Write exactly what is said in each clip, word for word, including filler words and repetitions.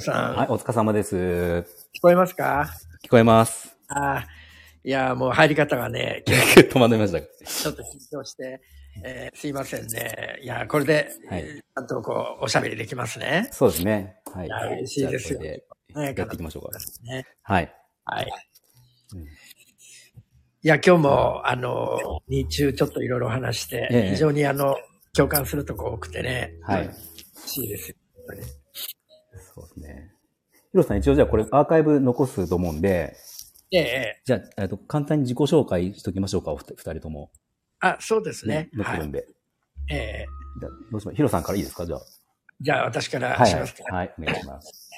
さん、はい、お疲れ様です。聞こえますか？聞こえます。ああ、いやもう入り方がね、戸惑いました。ちょっと緊張して、えー、すいませんね。いやこれで、はい、ちゃんとこうおしゃべりできますね。そうですね。はい。いや嬉しいですよ。やっていきましょうか。ね、はい。はい。うん、いや今日も、うん、あの日中ちょっといろいろ話して、ええ、非常にあの共感するとこ多くてね。はい。嬉しいですよ。本当にそうですね。ヒロさん、一応じゃあこれアーカイブ残すと思うんで、ええ、じゃあ、えっと、簡単に自己紹介しときましょうか、お二人とも。あ、そうですね。ね残るんで。はい、ええ。じゃあどうします？ヒロさんからいいですか？じゃあ。じゃあ私からしますか。はい、はいはい、お願いします。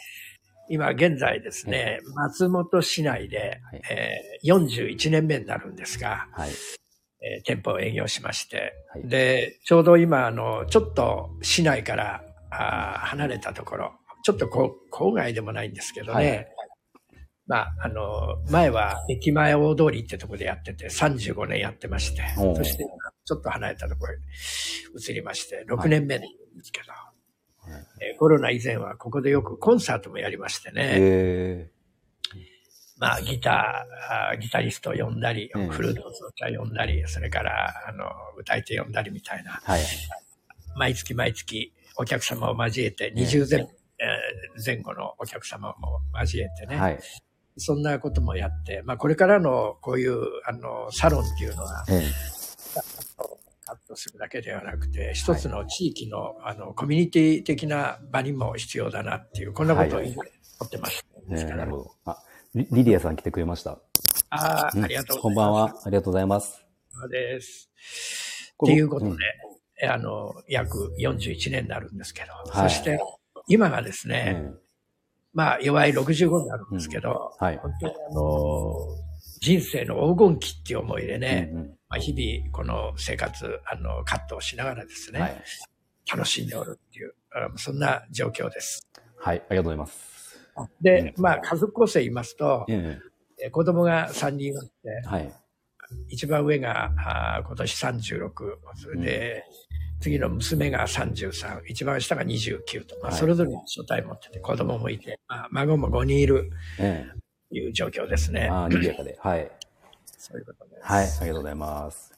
今現在ですね、はい、松本市内で、はい、えー、よんじゅういちねんめになるんですが、はい、えー、店舗を営業しまして、はい、で、ちょうど今、あの、ちょっと市内からあ離れたところ、ちょっとこう郊外でもないんですけどね、はい、まああの前は駅前大通りってとこでやっててさんじゅうごねんやってまして、そしてちょっと離れたところに移りましてろくねんめなんですけど、はい、えコロナ以前はここでよくコンサートもやりましてね、へー、まあギターギタリストを呼んだりフルート奏者呼んだり、それからあの歌い手呼んだりみたいな、はい、毎月毎月お客様を交えてにじゅうぜん前後のお客様も交えてね、はい、そんなこともやって、まあ、これからのこういうあのサロンっていうのは、ええ、カットするだけではなくて一つの地域 の、はい、あのコミュニティ的な場にも必要だなっていうこんなことを今思ってます、はいはい、ね、なるほど。あ、リリアさん来てくれました。あ、うん、ありがとうございます。こんばんは。ありがとうございます。ということで、うん、あの約よんじゅういちねんになるんですけど、はい、そして今がですね、うん、まあ、弱いろくじゅうごになるんですけど、うん、はい、本当にあの、人生の黄金期っていう思いでね、うんうん、まあ、日々この生活、あの、カットをしながらですね、はい、楽しんでおるっていう、そんな状況です。はい、ありがとうございます。で、うん、まあ、家族構成言いますと、うんうん、子供がさんにんいまして、はい、一番上が今年さんじゅうろく、それで、うん、次の娘がさんじゅうさん、一番下がにじゅうきゅうと、まあ、それぞれ所帯持ってて、子供もいて、まあ、孫もごにんいるという状況ですね。ええ、ああ、賑やかで。はい。そういうことです。はい、ありがとうございます。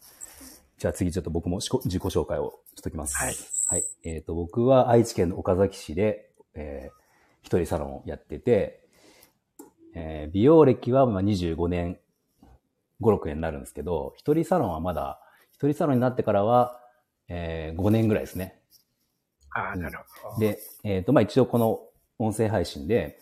じゃあ次、ちょっと僕も自己紹介をしときます。はい。はい。えっと、僕は愛知県の岡崎市で、えー、一人サロンをやってて、えー、美容歴はまあにじゅうごねん、ご、ろくねんになるんですけど、一人サロンはまだ、一人サロンになってからは、えー、ごねんぐらいですね。ああ、なるほど。で、えっと、まあ、一応この音声配信で、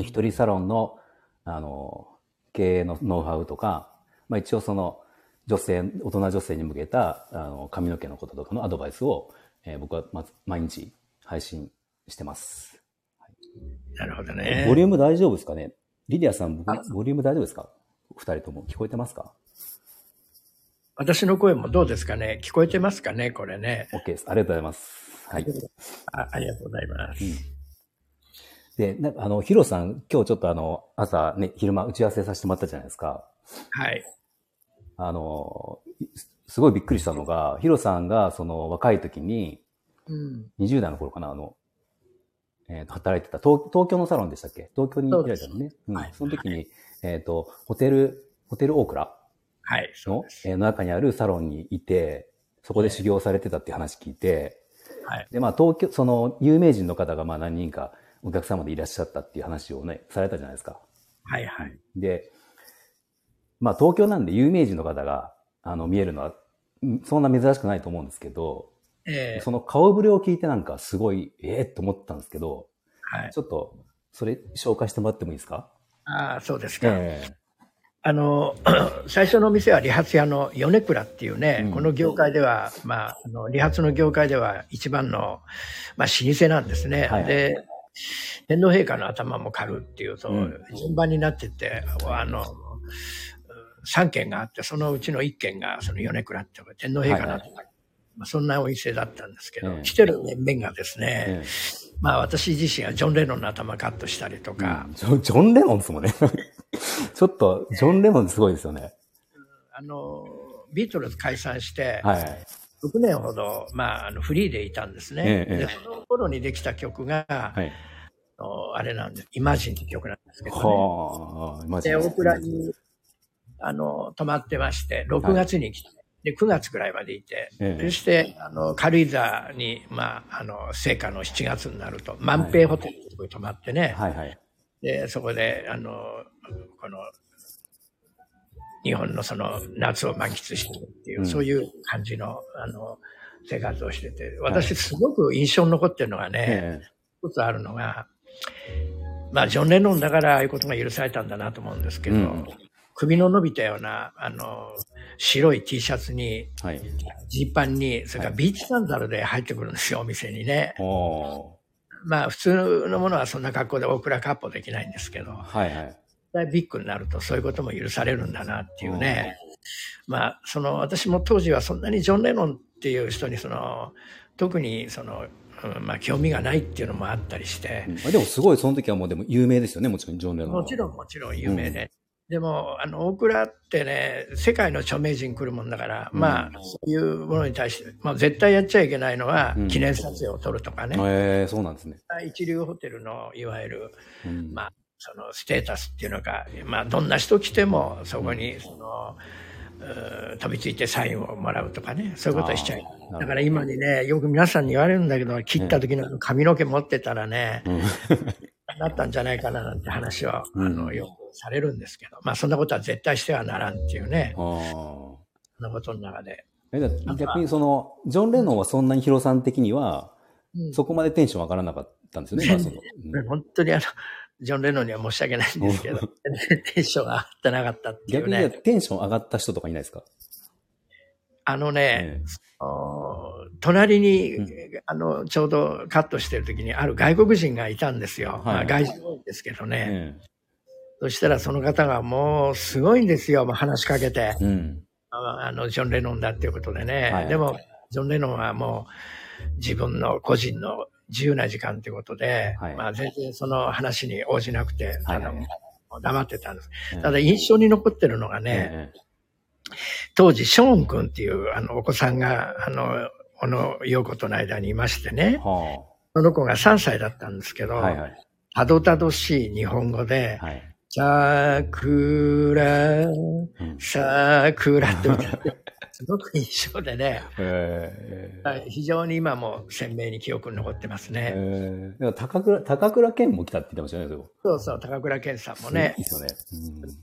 一人サロンの、あの、経営のノウハウとか、まあ、一応その、女性、大人女性に向けた、あの、髪の毛のこととかのアドバイスを、えー、僕は、ま、毎日配信してます。なるほどね。ボリューム大丈夫ですかね？リディアさん、ボリューム大丈夫ですか？二人とも聞こえてますか？私の声もどうですかね、聞こえてますかね、これね。OK です。ありがとうございます。はい。あ、ありがとうございます。うん、で、なんかあの、ヒロさん、今日ちょっとあの、朝ね、昼間打ち合わせさせてもらったじゃないですか。はい。あの、すごいびっくりしたのが、ヒロさんがその若い時に、うん、にじゅう代の頃かな、あの、えー、働いてた東、東京のサロンでしたっけ？東京にいられたのね。うん、はい。その時に、はい、えっと、ホテル、ホテルオークラ？はい、の中にあるサロンにいて、そこで修行されてたっていう話聞いて、はい、で、まあ、東京、その、有名人の方が、まあ、何人かお客様でいらっしゃったっていう話をね、されたじゃないですか。はいはい。で、まあ、東京なんで有名人の方が、あの、見えるのは、そんな珍しくないと思うんですけど、えー、その顔ぶれを聞いてなんか、すごい、ええー、と思ったんですけど、はい、ちょっと、それ、紹介してもらってもいいですか？ああ、そうですか。えーあの最初のお店は理髪屋の米倉っていうね、うん、この業界では、まあ、あの理髪の業界では一番の、まあ、老舗なんですね、はい、で天皇陛下の頭も刈るっていうと、うん、順番になってて、あのさんけんがあって、そのうちのいっけんがその米倉って天皇陛下の頭、はいはい、まあ、そんなお店だったんですけど、うん、来てる面々がですね、うん、まあ、私自身はジョン・レノンの頭カットしたりとか、うん、ジョ、ジョン・レノンですもんねちょっと、ジョン・レノンすごいですよね。あの、ビートルズ解散して、はい、ろくねんほど、まあ、あのフリーでいたんですね。ええ、で、その頃にできた曲が、はい、あれなんです。イマジンって曲なんですけどね。はあ、イマジン。で、大倉に、あの、泊まってまして、ろくがつに来て、はい、で、くがつくらいまでいて、ええ、そして、あの、軽井沢に、まあ、あの、成果のしちがつになると、万平ホテルに泊まってね、はいはい、で、そこで、あの、この、日本のその夏を満喫してるっていう、うん、そういう感じの、あの、生活をしてて、私すごく印象に残ってるのがね、一つあるのが、まあ、ジョン・レノンだからああいうことが許されたんだなと思うんですけど、うん、首の伸びたようなあの白い T シャツに、はい、ジーパンに、それからビーチサンダルで入ってくるんですよ、お店にね。おまあ、普通のものはそんな格好で大蔵かっぽできないんですけど、はいはい、ビッグになるとそういうことも許されるんだなっていうね。まあ、その私も当時はそんなにジョン・レノンっていう人にその特にそのうん、まあ興味がないっていうのもあったりして、うん、でもすごいその時はもうでも有名ですよね、もちろんジョン・レノンはもちろんもちろん有名で、うん、でもあの大倉ってね世界の著名人来るもんだから、うん、まあそういうものに対して、まあ、絶対やっちゃいけないのは、うん、記念撮影を撮るとかね、うん、えー、そうなんですね。一流ホテルのいわゆる、うん、まあそのステータスっていうのか、まあどんな人来てもそこにその、うん、飛びついてサインをもらうとかね、そういうことはしちゃいけない。だから今にね、よく皆さんに言われるんだけど、切った時の髪の毛持ってたらね、うん、なったんじゃないかななんて話を、うん、あのよくされるんですけど、まあそんなことは絶対してはならんっていうね、あそのことの中で。えだ逆にその、ジョン・レノンはそんなにヒロさん的には、うん、そこまでテンション上がらなかったんですよね、うんまあそのうん、本当にあの、ジョン・レノンには申し訳ないんですけど、テンションが上がってなかったっていうね。逆にテンション上がった人とかいないですか？あのね、ええ、隣に、うん、あのちょうどカットしてる時にある外国人がいたんですよ、はい、まあ、外人多いんですけどね、ええ、そしたらその方がもうすごいんですよ、もう話しかけて、うん、あのジョン・レノンだっていうことでね、はい、でもジョン・レノンはもう自分の個人の自由な時間ということで、はい、まあ、全然その話に応じなくて、はい、あの黙ってたんです、ええ、ただ印象に残ってるのがね、ええ、当時ショーン君っていうあのお子さんがあの小野陽子との間にいましてね、はあ、その子がさんさいだったんですけど、はいはい、たどたどしい日本語で、はい、桜桜って歌ってすごく印象でねへ、非常に今も鮮明に記憶に残ってますね。へでも 高倉、高倉健も来たって言ってましたね。そうそう、高倉健さんもね。いいですよね、うん、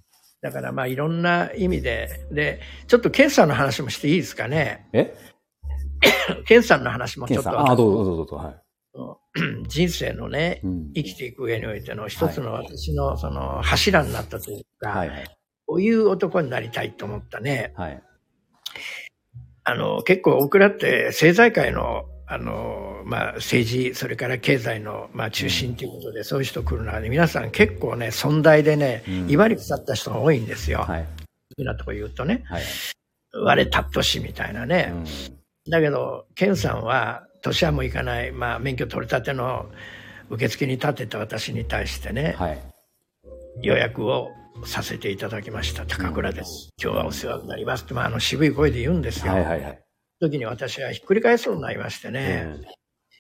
だからまあいろんな意味で、で、ちょっとケンさんの話もしていいですかね。えケンさんの話もちょっと。ああ、どうぞどうぞ、はい。人生のね、うん、生きていく上においての一つの私のその柱になったというか、はい、こういう男になりたいと思ったね。はい、あの結構大倉って政財界の、あのまあ、政治それから経済の、まあ、中心ということで、うん、そういう人来る中で皆さん結構ね尊大でね、うん、威張り腐った人が多いんですよ。そういうようなとこ言うとね、はい、我たっとしみたいなね、うん、だけど健さんは年はもいかない、まあ、免許取り立ての受付に立ってた私に対してね、はい、予約をさせていただきました。高倉です、うん、今日はお世話になりますって、まあ、あの渋い声で言うんですよ、はいはいはい、時に私はひっくり返そうになりましてね、うん、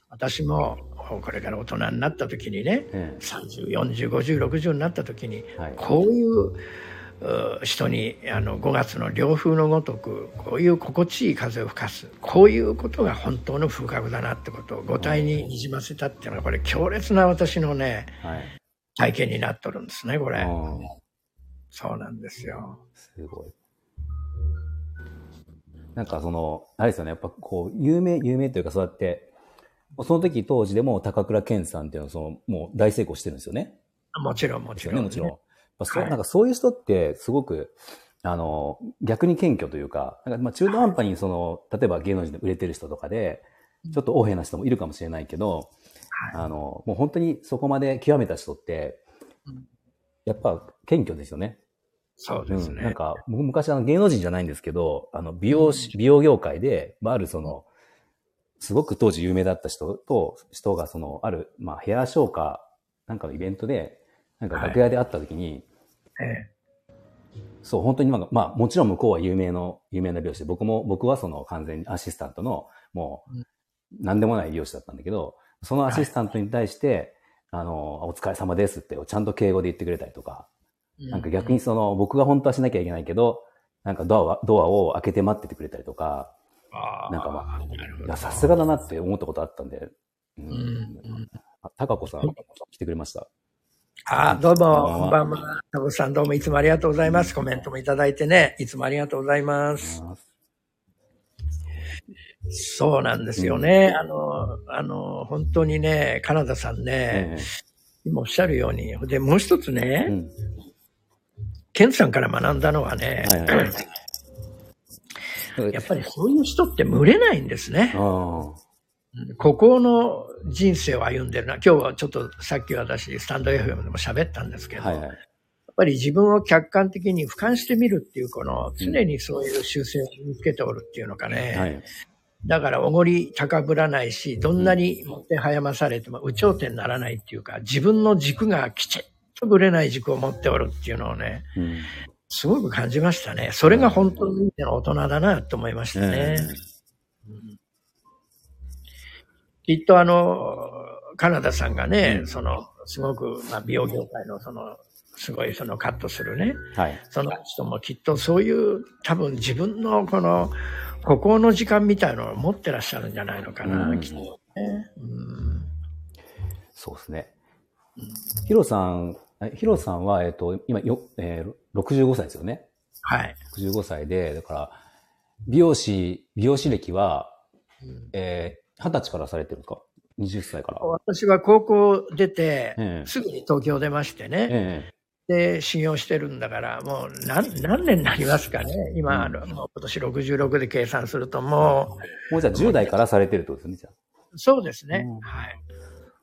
私もこれから大人になった時にね、うん、さんじゅう、よんじゅう、ごじゅう、ろくじゅうになった時に、はい、こういう人にあのごがつの涼風のごとくこういう心地いい風を吹かす、こういうことが本当の風格だなってことを五体ににじませたっていうのがこれ強烈な私のね、はい、体験になっとるんですねこれ、うん、そうなんですよ。すごいなんかその、あれですよね、やっぱこう、有名、有名というかそうやって、その時当時でも高倉健さんっていうのはその、もう大成功してるんですよね。もちろん、もちろん、ね。もちろん。はい、なんかそういう人ってすごく、あの、逆に謙虚というか、なんかまあ中途半端にその、例えば芸能人で売れてる人とかで、ちょっと横柄な人もいるかもしれないけど、はい、あの、もう本当にそこまで極めた人って、やっぱ謙虚ですよね。そうですね。うん、なんか、僕昔あの芸能人じゃないんですけど、あの、美容師、うん、美容業界で、まあ、あるその、すごく当時有名だった人と、人がその、ある、まあ、ヘアショーか、なんかのイベントで、なんか楽屋で会った時に、はい、ええ、そう、本当になんか、まあ、もちろん向こうは有名の、有名な美容師で、僕も、僕はその完全にアシスタントの、もう、なんでもない美容師だったんだけど、そのアシスタントに対して、はい、あの、お疲れ様ですって、ちゃんと敬語で言ってくれたりとか、なんか逆にその、僕が本当はしなきゃいけないけど、なんかドア、ドアを開けて待っててくれたりとか、なんかまあ、さすがだなって思ったことあったんで、うんうん、あ、たかこさん、来てくれました。あ、どうも、こんばんは。たかこさん、どうもいつもありがとうございます。コメントもいただいてね、いつもありがとうございます。そうなんですよね。うん、あの、あの、本当にね、カナダさんね、うん、今おっしゃるように。で、もう一つね、うん、ケンさんから学んだのはね、はいはいはい、やっぱりそういう人って群れないんですね。あ、ここの人生を歩んでるな。今日はちょっとさっき私、スタンド エフエム でも喋ったんですけど、はいはい、やっぱり自分を客観的に俯瞰してみるっていう、この常にそういう習性を見つけておるっていうのかね。うん、はい、だからおごり高ぶらないし、どんなにもてはやまされても有頂天にならないっていうか、自分の軸がきちっとぶれない軸を持っておるっていうのをね、うん、すごく感じましたね。それが本当に大人だなと思いましたね。うんうん、きっとあのカナダさんがね、うん、そのすごくまあ美容業界のそのすごいそのカットするね、はい、その人もきっとそういう多分自分のこのここの時間みたいなのを持ってらっしゃるんじゃないのかな、うん、きっとね、うん。そうですね。ヒロさん、ヒロさんは、えっと、今よ、えー、ろくじゅうごさいですよね。はい。ろくじゅうごさいで、だから、美容師、美容師歴は、えー、はたちからされてるんですか？ にじゅっ 歳から。私は高校出て、えー、すぐに東京出ましてね。えーで、信用してるんだから、もう何、何年になりますかね。今、あの、うん、今年ろくじゅうろくで計算するともう。もうじゃあじゅう代からされてるってことですね、じゃあ。そうですね。うん、はい。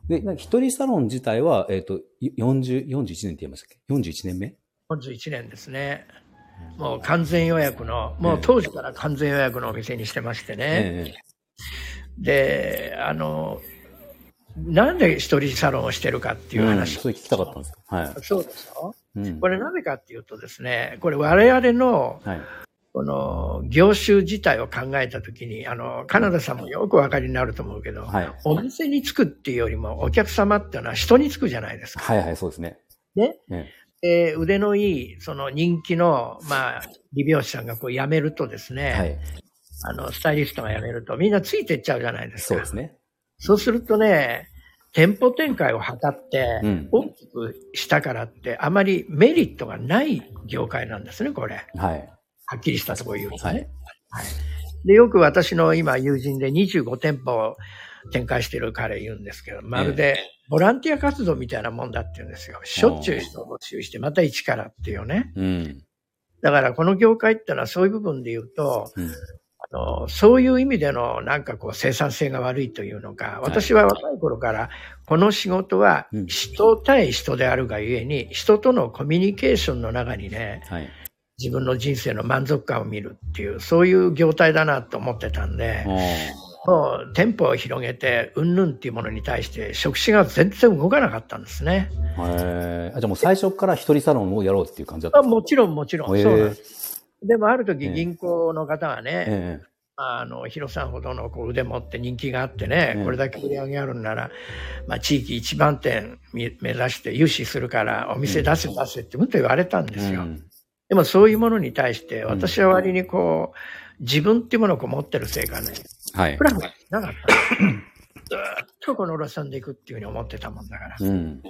で、なんか一人サロン自体は、えっと、よんじゅういちねんって言いましたっけ？ よんじゅういち 年目？ よんじゅういち 年ですね。もう完全予約の、もう当時から完全予約のお店にしてましてね。えー、で、あの、なんで一人サロンをしてるかっていう話、うん、それ聞きたかったんですか？はい、そうですよ、うん、これなぜかっていうとですね、これ我々の、はい、この業種自体を考えたときに、あのカナダさんもよくお分かりになると思うけど、はい、お店につくっていうよりもお客様っていうのは人につくじゃないですか。はいはい、そうですね。ね、ね、えー、腕のいいその人気のまあ理美容師さんがこう辞めるとですね、はい、あのスタイリストが辞めるとみんなついていっちゃうじゃないですか。そうですね。そうするとね、店舗展開を図って、うん、大きくしたからって、あまりメリットがない業界なんですね、これ。はい。はっきりしたところ言うとね。はい。はい。で、よく私の今友人でにじゅうごてんぽを展開してる彼言うんですけど、まるでボランティア活動みたいなもんだって言うんですよ。しょっちゅう人を募集して、また一からっていうね。うん。だからこの業界ってのはそういう部分で言うと、うん、そういう意味でのなんかこう生産性が悪いというのか、私は若い頃からこの仕事は人対人であるがゆえに、人とのコミュニケーションの中にね、はい、自分の人生の満足感を見るっていう、そういう業態だなと思ってたんで、もう店舗を広げてうんぬんっていうものに対して職種が全然動かなかったんですね。へー。じゃあもう最初から一人サロンをやろうっていう感じだったんですか？もちろんもちろん、そうなんです。でもある時銀行の方はね、ええ、あのヒロさんほどのこう腕持って人気があってね、これだけ売り上げあるんなら、まあ、地域一番店目指して融資するからお店出せ出せってもっと言われたんですよ、うん、でもそういうものに対して私は割にこう自分っていうものをこう持ってるせいかね、はい、プランがなかったんですずっとこの路線で行くっていうふうに思ってたもんだから、うん、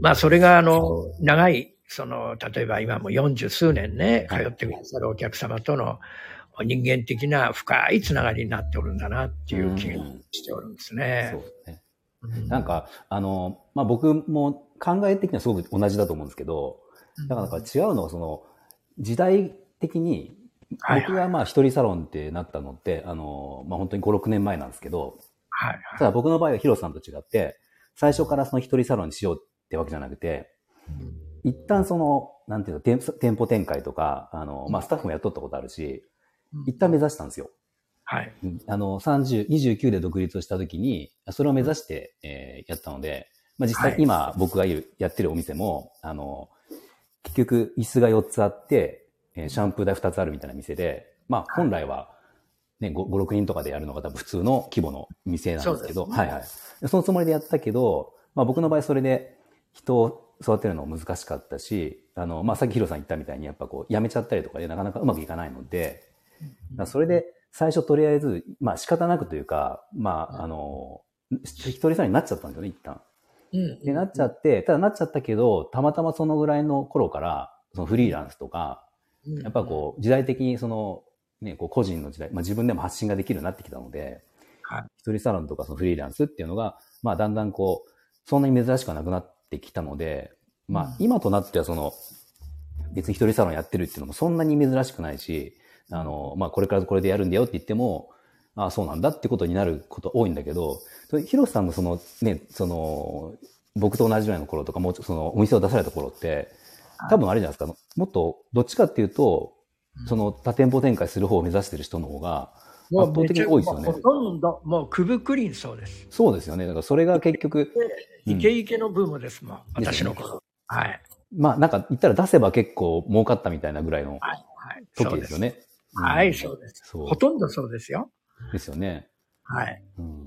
まあそれがあの長いその例えば今もよんじゅうすうねんね通ってくださるお客様との人間的な深いつながりになっておるんだなっていう気がしておるんですね。うん、そうですね。うん、なんかあの、まあ、僕も考え的にはすごく同じだと思うんですけど、だからなんか違うのはその時代的に僕がまあ一人サロンってなったのって、はいはい、あのまあ、本当にご、ろくねんまえなんですけど、はいはい、ただ僕の場合はヒロさんと違って最初からその一人サロンにしようってわけじゃなくて、うん、一旦その、なんていうの、店舗、店舗展開とか、あの、まあ、スタッフもやっとったことあるし、うん、一旦目指したんですよ。はい。あの、さんじゅう、にじゅうきゅうで独立をしたときに、それを目指して、うん、えー、やったので、まあ、実際今、はい、僕がいる、やってるお店も、あの、結局、椅子がよっつあって、シャンプー台ふたつあるみたいな店で、まあ、本来は、ね、ご、ろくにんとかでやるのが多分普通の規模の店なんですけど、ね、はいはい。そのつもりでやったけど、まあ僕の場合それで人を育てるの難しかったし、あの、まあさっきヒロさん言ったみたいにやっぱこうやめちゃったりとかでなかなかうまくいかないので、だそれで最初とりあえず、まあ仕方なくというか、まああの、一人さんになっちゃったんですよね、一旦。で、なっちゃって、ただなっちゃったけど、たまたまそのぐらいの頃から、そのフリーランスとか、やっぱこう時代的にその、ね、こう個人の時代、まあ、自分でも発信ができるようになってきたので、はい、一人サロンとかそのフリーランスっていうのが、まあ、だんだんこうそんなに珍しくはなくなってきたので、まあ、今となってはその別に一人サロンやってるっていうのもそんなに珍しくないし、あの、まあ、これからこれでやるんだよって言っても、ああそうなんだってことになることは多いんだけど、ヒロさんのそのね、その僕と同じぐらいの頃とか、もうそのお店を出された頃って多分あれじゃないですか、もっとどっちかっていうと、その多店舗展開する方を目指してる人の方が圧倒的に多いですよね。ほとんどもうくぶくりんそうです。そうですよね。だからそれが結局イケイケのブームですもん、うん、私の頃。はい。まあなんか言ったら出せば結構儲かったみたいなぐらいの時ですよね。はい、はい、そうです。ほとんどそうですよ。ですよね。はい。うん、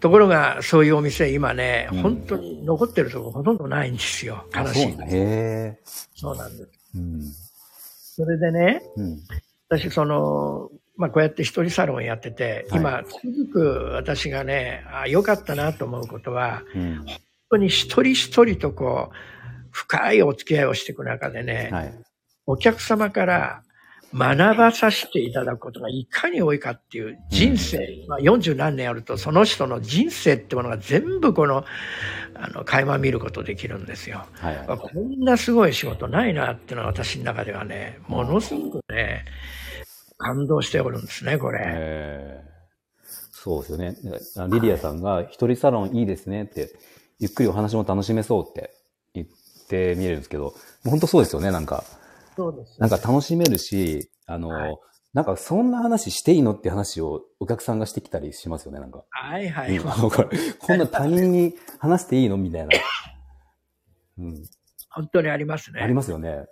ところがそういうお店今ね、うん、本当に残ってるところほとんどないんですよ。悲しいんです。そうなんです。うん。それでね、うん、私その、まあ、こうやって一人サロンやってて、はい、今つくづく私がね、あ、良かったなと思うことは、うん、本当に一人一人とこう深いお付き合いをしていく中でね、はい、お客様から学ばさせていただくことがいかに多いかっていう人生、うん、まあ、よんじゅうなんねんあるとその人の人生ってものが全部この、あの、垣間見ることできるんですよ、はいはい、こんなすごい仕事ないなっていうのは私の中ではね、ものすごくね、感動しておるんですね、これ。えー、そうですよね。リリアさんが一人サロンいいですねって、ゆっくりお話も楽しめそうって言ってみえるんですけど、本当そうですよね、なんか。そうです、ね。なんか楽しめるし、あの、はい、なんかそんな話していいのって話をお客さんがしてきたりしますよね、なんか。はいはい。こんな他人に話していいのみたいな。うん。本当にありますね。ありますよね。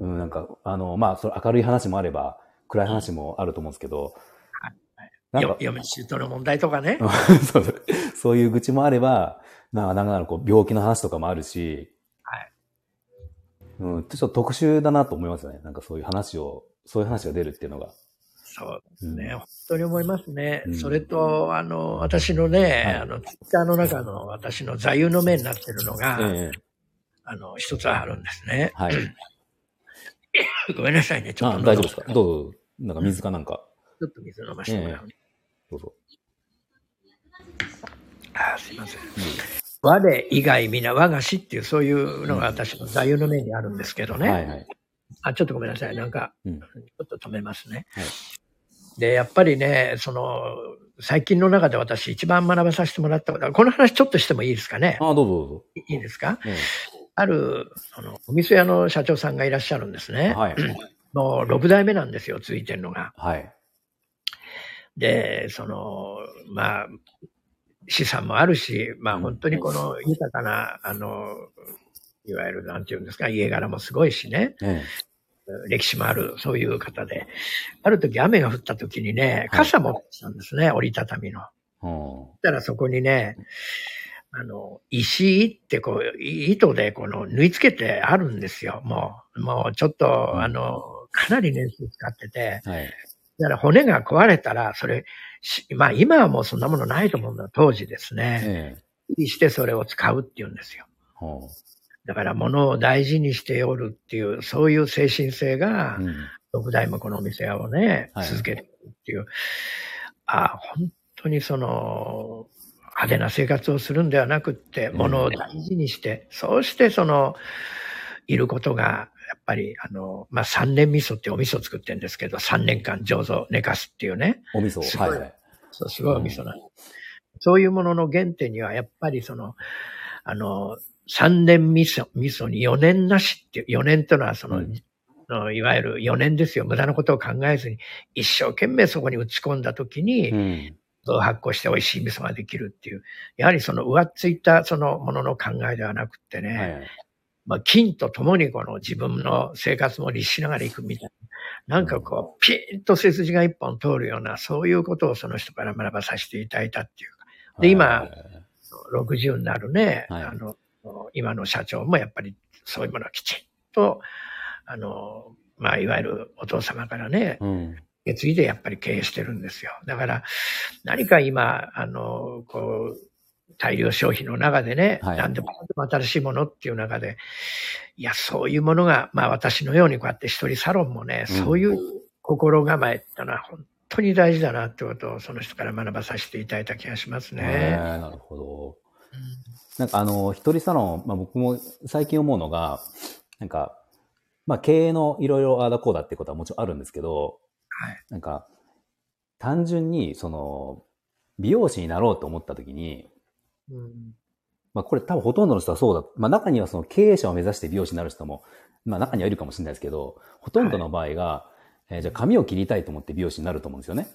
うん、うん、なんか、あの、まあ、それ明るい話もあれば、暗い話もあると思うんですけど。はい、はい。嫁姑の問題とかね。そうそう。そういう愚痴もあれば、なんか、なんかこう病気の話とかもあるし、うん、ちょっと特殊だなと思いますよね。なんかそういう話を、そういう話が出るっていうのが。そうですね。うん、本当に思いますね。うん、それと、あの、私のね、はい、あの、ツイッターの中の私の座右の銘になってるのが、ええ、あの、一つあるんですね。はい。ごめんなさいね、ちょっと。あ、大丈夫ですか。どうぞ、なんか水かなんか。ちょっと水飲ませてもらう、ええ。どうぞ。あ、すいません。うん、我以外皆我が師っていうそういうのが私の座右の銘にあるんですけどね、はいはい、あ、ちょっとごめんなさい、なんか、うん、ちょっと止めますね、はい、でやっぱりね、その最近の中で私一番学ばさせてもらったことは、この話ちょっとしてもいいですかね。あ、どうぞどうぞ。いいですか、うん、あるあのお店屋の社長さんがいらっしゃるんですね、はい、もうろくだいめなんですよ、続いてるのが、はい、でそのまあ資産もあるし、まあ本当にこの豊かな、あの、いわゆるなんていうんですか、家柄もすごいしね、ええ、歴史もある、そういう方で、ある時雨が降った時にね、傘持ってきたんですね、はい、折りたたみの。そしたらそこにね、あの、石ってこう、糸でこの縫い付けてあるんですよ、もう。もうちょっと、あの、かなり年数使ってて、はい、だから骨が壊れたら、それ、まあ今はもうそんなものないと思うんだ、当時ですね。ええ、してそれを使うって言うんですよ。はあ、だから物を大事にしておるっていう、そういう精神性が、うん、ろくだいもこのお店をね、はい、続けてるっていう。ああ、本当にその、派手な生活をするんではなくって、物を大事にして、うん、そうしてその、いることが、やっぱり、あの、まあ、三年味噌ってお味噌作ってるんですけど、さんねんかん醸造、寝かすっていうね。お味噌、すごい、はいはい。そう、すごいお味噌なんです。うん、そういうものの原点には、やっぱりその、あの、さんねん味噌、味噌によねんなしっていう、よねんというのはその、うん、のいわゆるよねんですよ。無駄なことを考えずに、一生懸命そこに打ち込んだときに、うん、発酵して美味しい味噌ができるっていう、やはりその上っついたそのものの考えではなくってね、はいはい、まあ、金とともにこの自分の生活も律しながらいくみたいなんかこう、ピーッと背筋が一本通るような、そういうことをその人から学ばさせていただいたっていうか。で、今、ろくじゅうになるね、はい、あの、今の社長もやっぱりそういうものをきちんと、あの、まあ、いわゆるお父様からね、うん受け継いでやっぱり経営してるんですよ。だから、何か今、あの、こう、大量消費の中でね、はい、何でも新しいものっていう中で、いや、そういうものが、まあ私のようにこうやって一人サロンもね、うん、そういう心構えってのは本当に大事だなってことをその人から学ばさせていただいた気がしますね。なるほど。うん、なんかあの、一人サロン、まあ僕も最近思うのが、なんか、まあ経営のいろいろああだこうだってことはもちろんあるんですけど、なんか単純にその美容師になろうと思った時に、うんまあ、これ多分ほとんどの人はそうだ、まあ、中にはその経営者を目指して美容師になる人も、まあ、中にはいるかもしれないですけど、ほとんどの場合が、はいえー、じゃあ髪を切りたいと思って美容師になると思うんですよね。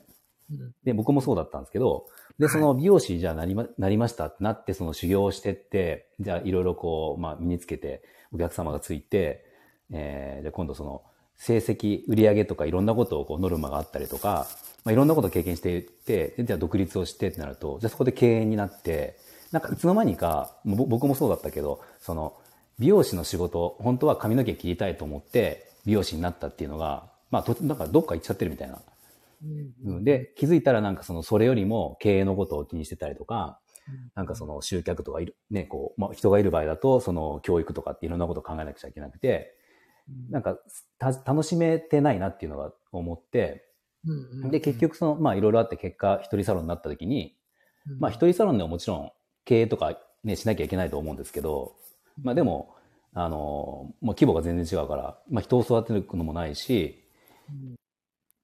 で僕もそうだったんですけど、でその美容師じゃあなり ま, なりましたってなって、その修行をしてって、じゃあいろいろこう、まあ、身につけてお客様がついて、えー、じゃあ今度その成績、売上とかいろんなことをこうノルマがあったりとか、まあ、いろんなことを経験していって、じゃあ独立をしてってなると、じゃあそこで経営になって、なんかいつの間にか、もう僕もそうだったけど、その美容師の仕事、本当は髪の毛切りたいと思って美容師になったっていうのが、まあと、なんかどっか行っちゃってるみたいな。うん、で、気づいたらなんかそのそれよりも経営のことを気にしてたりとか、なんかその集客とかいる、ね、こう、まあ、人がいる場合だと、その教育とかっていろんなことを考えなくちゃいけなくて、なんかた楽しめてないなっていうのが思って、うんうんうん、で結局そのまあいろいろあって結果一人サロンになった時に、うん、まあ一人サロンではもちろん経営とかねしなきゃいけないと思うんですけど、まあでもあのまあ規模が全然違うから、まあ人を育てるのもないし、うん、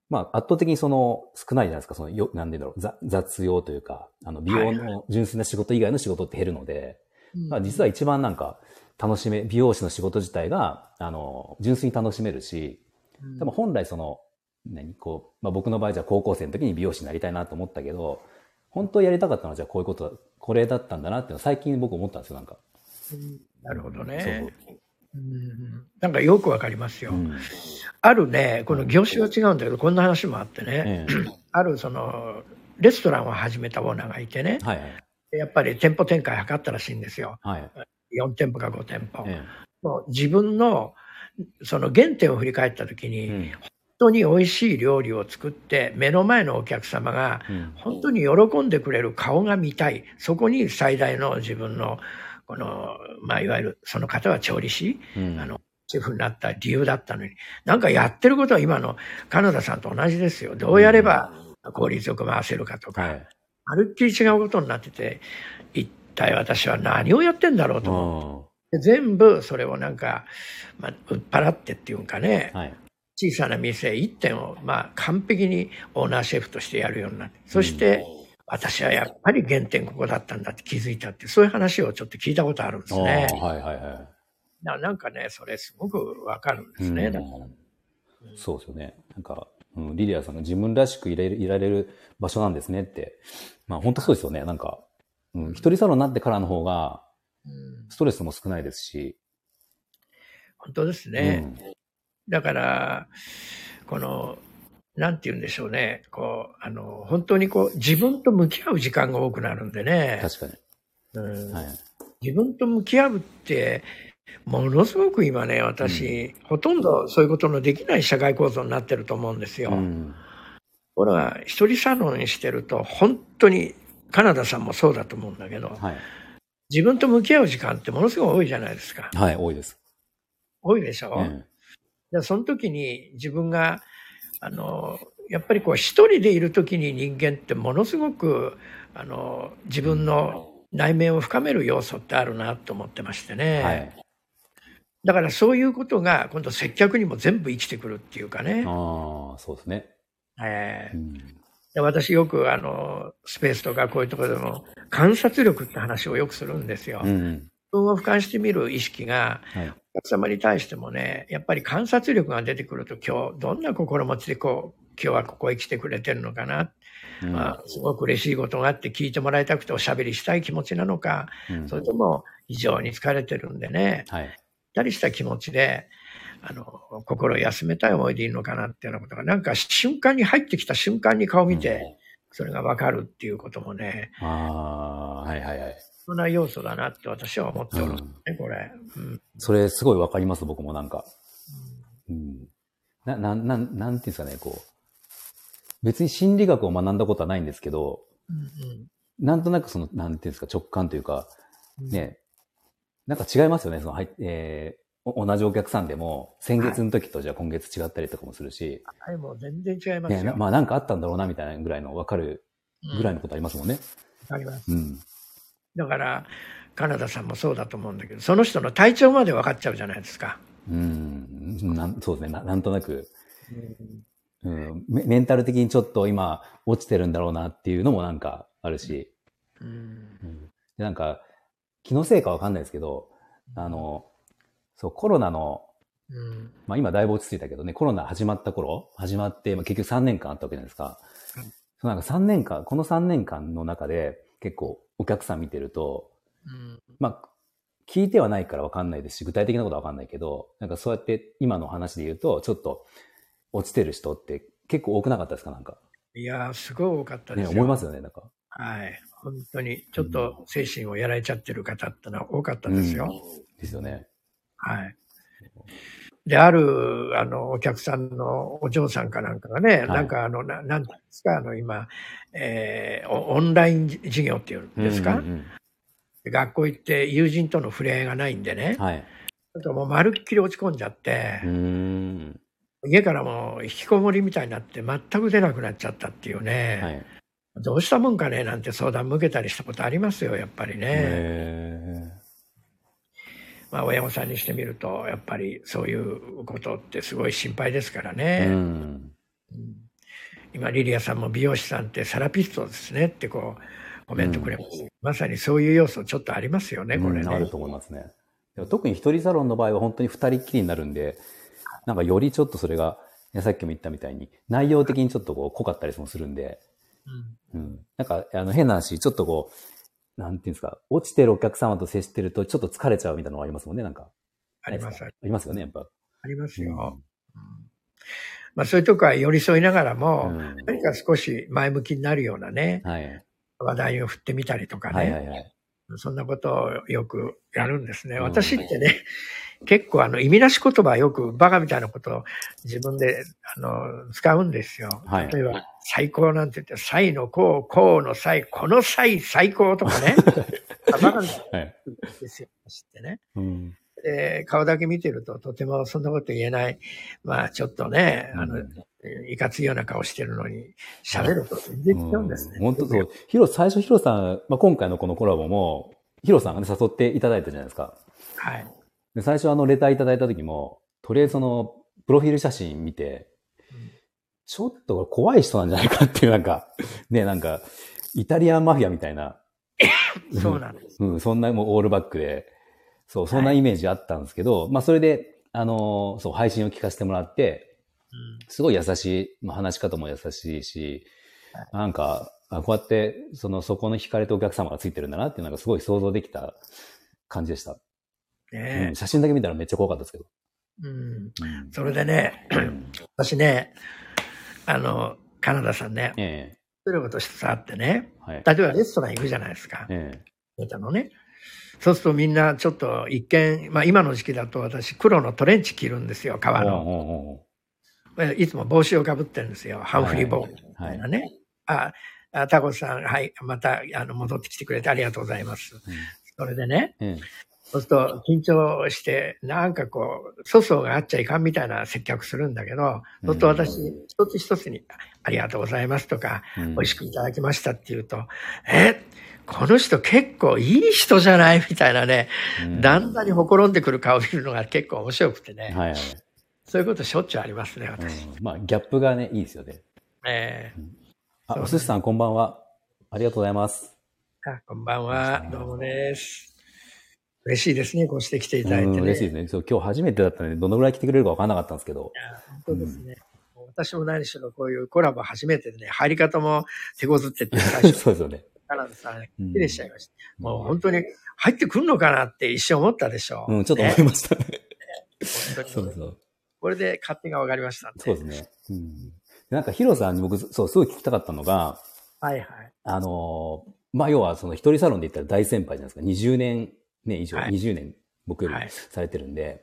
まあ圧倒的にその少ないじゃないですか、そのよなんでだろう雑用というか、あの美容の純粋な仕事以外の仕事って減るので、はいはいまあ、実は一番なんか。楽しめ、美容師の仕事自体が、あの、純粋に楽しめるし、でも本来その、何、こう、まあ、僕の場合じゃ高校生の時に美容師になりたいなと思ったけど、本当やりたかったのはじゃあこういうこと、これだったんだなっていうのは最近僕思ったんですよ、なんか。なるほどね。そううんなんかよくわかりますよ。うん、あるね、この業種は違うんだけど、こんな話もあってね、うん、あるその、レストランを始めたオーナーがいてね、はいはい、やっぱり店舗展開を図ったらしいんですよ。はいよん店舗かご店舗、ええ、もう自分のその原点を振り返ったときに、うん、本当においしい料理を作って目の前のお客様が本当に喜んでくれる顔が見たい、そこに最大の自分のこの、まあ、いわゆるその方は調理師、うん、あのシェフになった理由だったのに、なんかやってることは今の金田さんと同じですよ。どうやれば効率よく回せるかとか、うん、まるっきり違うことになってていって一体私は何をやってんだろうと思って、全部それをなんか、まあ、売っ払ってっていうかね、はい、小さな店一店を、まあ、完璧にオーナーシェフとしてやるようになって、そして私はやっぱり原点ここだったんだって気づいたって、そういう話をちょっと聞いたことあるんですね。はいはいはい、な, なんかね、それすごくわかるんですね。だからそうですよね。なんか、うん、リリアさんが自分らしくいられる、いられる場所なんですねって、まあ本当そうですよね。なんかうん、一人サロンになってからの方がストレスも少ないですし、うん、本当ですね、うん、だからこのなんて言うんでしょうね、こうあの本当にこう自分と向き合う時間が多くなるんでね。確かに、うんはい、自分と向き合うってものすごく今ね私、うん、ほとんどそういうことのできない社会構造になってると思うんですよ、うん、これは一人サロンにしてると本当に金田さんもそうだと思うんだけど、はい、自分と向き合う時間ってものすごい多いじゃないですか。はい、多いです。多いでしょ、うん、でその時に自分が、あの、やっぱりこう一人でいる時に人間ってものすごく、あの、自分の内面を深める要素ってあるなと思ってましてね。はい、だからそういうことが今度接客にも全部生きてくるっていうかね。ああ、そうですね。えーうん私よくあのスペースとかこういうところでも観察力って話をよくするんですよ、うんうん、自分を俯瞰してみる意識がお客様に対してもねやっぱり観察力が出てくると今日どんな心持ちでこう今日はここへ来てくれてるのかな、うんまあ、すごく嬉しいことがあって聞いてもらいたくておしゃべりしたい気持ちなのか、うん、それとも非常に疲れてるんでね、はい、だりした気持ちであの、心を休めたい思いでいいのかなっていうようなことが、なんか瞬間に入ってきた瞬間に顔を見て、それがわかるっていうこともね。うん、ああ、はいはいはい。そんな要素だなって私は思っておるんですね、うん、これ、うん。それすごいわかります、僕もなんか。うん。な、な、な、なんていうんですかね、こう。別に心理学を学んだことはないんですけど、うんうん、なんとなくその、なんていうんですか、直感というか、ね、うん、なんか違いますよね、その、はい、えー同じお客さんでも、先月の時とじゃあ今月違ったりとかもするし。はい、はい、もう全然違いますよね。まあなんかあったんだろうなみたいなぐらいの分かるぐらいのことありますもんね。うん、あります。うん。だから、金田さんもそうだと思うんだけど、その人の体調まで分かっちゃうじゃないですか。うん。なんそうですねな。なんとなく、うんうんメ。メンタル的にちょっと今落ちてるんだろうなっていうのもなんかあるし。うん。うん、でなんか、気のせいか分かんないですけど、あの、そうコロナの、うんまあ、今だいぶ落ち着いたけどね、コロナ始まった頃、始まって、まあ、結局さんねんかんあったわけじゃないですか。うん、そうなんかさんねんかん、このさんねんかんの中で結構お客さん見てると、うん、まあ聞いてはないから分かんないですし、具体的なことは分かんないけど、なんかそうやって今の話で言うと、ちょっと落ちてる人って結構多くなかったですかなんか。いやー、すごい多かったですよ。ね、思いますよね、なんか。はい。本当に、ちょっと精神をやられちゃってる方ってのは多かったんですよ。うん、ですよね。はい。で、ある、あの、お客さんのお嬢さんかなんかがね、はい、なんかあの、な、なんですか、あの、今、えー、オンライン授業っていうんですか、うんうんうん、学校行って友人との触れ合いがないんでね、はい、ちょっともうまるっきり落ち込んじゃって、うーん家からもう引きこもりみたいになって全く出なくなっちゃったっていうね、はい、どうしたもんかね、なんて相談向けたりしたことありますよ、やっぱりね。へーまあ、親御さんにしてみるとやっぱりそういうことってすごい心配ですからね、うん、今リリアさんも美容師さんってセラピストですねってこうコメントくれます、うん、まさにそういう要素ちょっとありますよねこれね、うん、あると思いますね。でも特に一人サロンの場合は本当に二人っきりになるんでなんかよりちょっとそれがさっきも言ったみたいに内容的にちょっとこう濃かったりもするんで、うんうん、なんかあの変な話ちょっとこうなんていうんですか、落ちてるお客様と接してるとちょっと疲れちゃうみたいなのがありますもんね、なんか。あります。ありますよね、やっぱ。ありますよ。うん、まあそういうとこは寄り添いながらも、うん、何か少し前向きになるようなね、はい、話題を振ってみたりとかね、はいはいはい、そんなことをよくやるんですね。私ってね、うん、結構あの意味なし言葉よくバカみたいなことを自分であの使うんですよ。はい、例えば。最高なんて言って、最の高、高の最、この最、最高とかね。バカみたいなんですよ、知ってね、うんで。顔だけ見てると、とてもそんなこと言えない。まあ、ちょっとね、あの、うん、いかついような顔してるのに、喋ると全然違うんですね。うん、本当そう。ヒロ、最初ヒロさん、まあ、今回のこのコラボも、ヒロさんが、ね、誘っていただいたじゃないですか。はい。で最初あの、レターいただいた時も、とりあえずその、プロフィール写真見て、ちょっと怖い人なんじゃないかっていう、なんか、ね、なんか、イタリアンマフィアみたいな。そうなんです。うん、そんな、もうオールバックで、そう、そんなイメージあったんですけど、はい、まあ、それで、あの、そう、配信を聞かせてもらって、すごい優しい、まあ、話し方も優しいし、はい、なんか、こうやって、その、そこの惹かれてお客様がついてるんだなっていうのがすごい想像できた感じでした。ね、うん、写真だけ見たらめっちゃ怖かったですけど。うん。それでね、私ね、あの、カナダさんね、ええ、そういうこと一つあってね、はい、例えばレストラン行くじゃないですか、ええ、のね、そうするとみんなちょっと一見、まあ今の時期だと私黒のトレンチ着るんですよ、革の。おうおうおういつも帽子をかぶってるんですよ、ハンフリーボールみたいなね。はい、ああ、タコさん、はい、またあの戻ってきてくれてありがとうございます。うん、それでね、うん、そうすると緊張して、なんかこう、粗相があっちゃいかんみたいな接客するんだけど、ちょっと私、一つ一つに、ありがとうございますとか、美味しくいただきましたって言うと、え、この人結構いい人じゃないみたいなね、だんだんにほころんでくる顔を見るのが結構面白くてね、はいはい、そういうことしょっちゅうありますね、私。うん、まあ、ギャップがね、いいですよね。ええー。あ、お寿司さん、こんばんは。ありがとうございます。あ、こんばんは。どうもです。嬉しいですね、こうして来ていただいて、ね、嬉しいですね。そう、今日初めてだったので、どのぐらい来てくれるか分からなかったんですけど。そうですね、うん。私も何しろこういうコラボ初めてでね、入り方も手こずってって最初。そうですよね。からさ、綺麗しちゃいました、うん。もう本当に入ってくるのかなって一瞬思ったでしょう。うん、ね、ちょっと思いましたね。ね、本当にそうそう。これで勝手が分かりましたんで。そうですね。うん、なんかヒロさんに僕、そう、すごい聞きたかったのが、はいはい。あの、まあ、要はその一人サロンで言ったら大先輩じゃないですか。にじゅうねん、ね、以上、はい、にじゅうねん僕よりされてるんで、はい、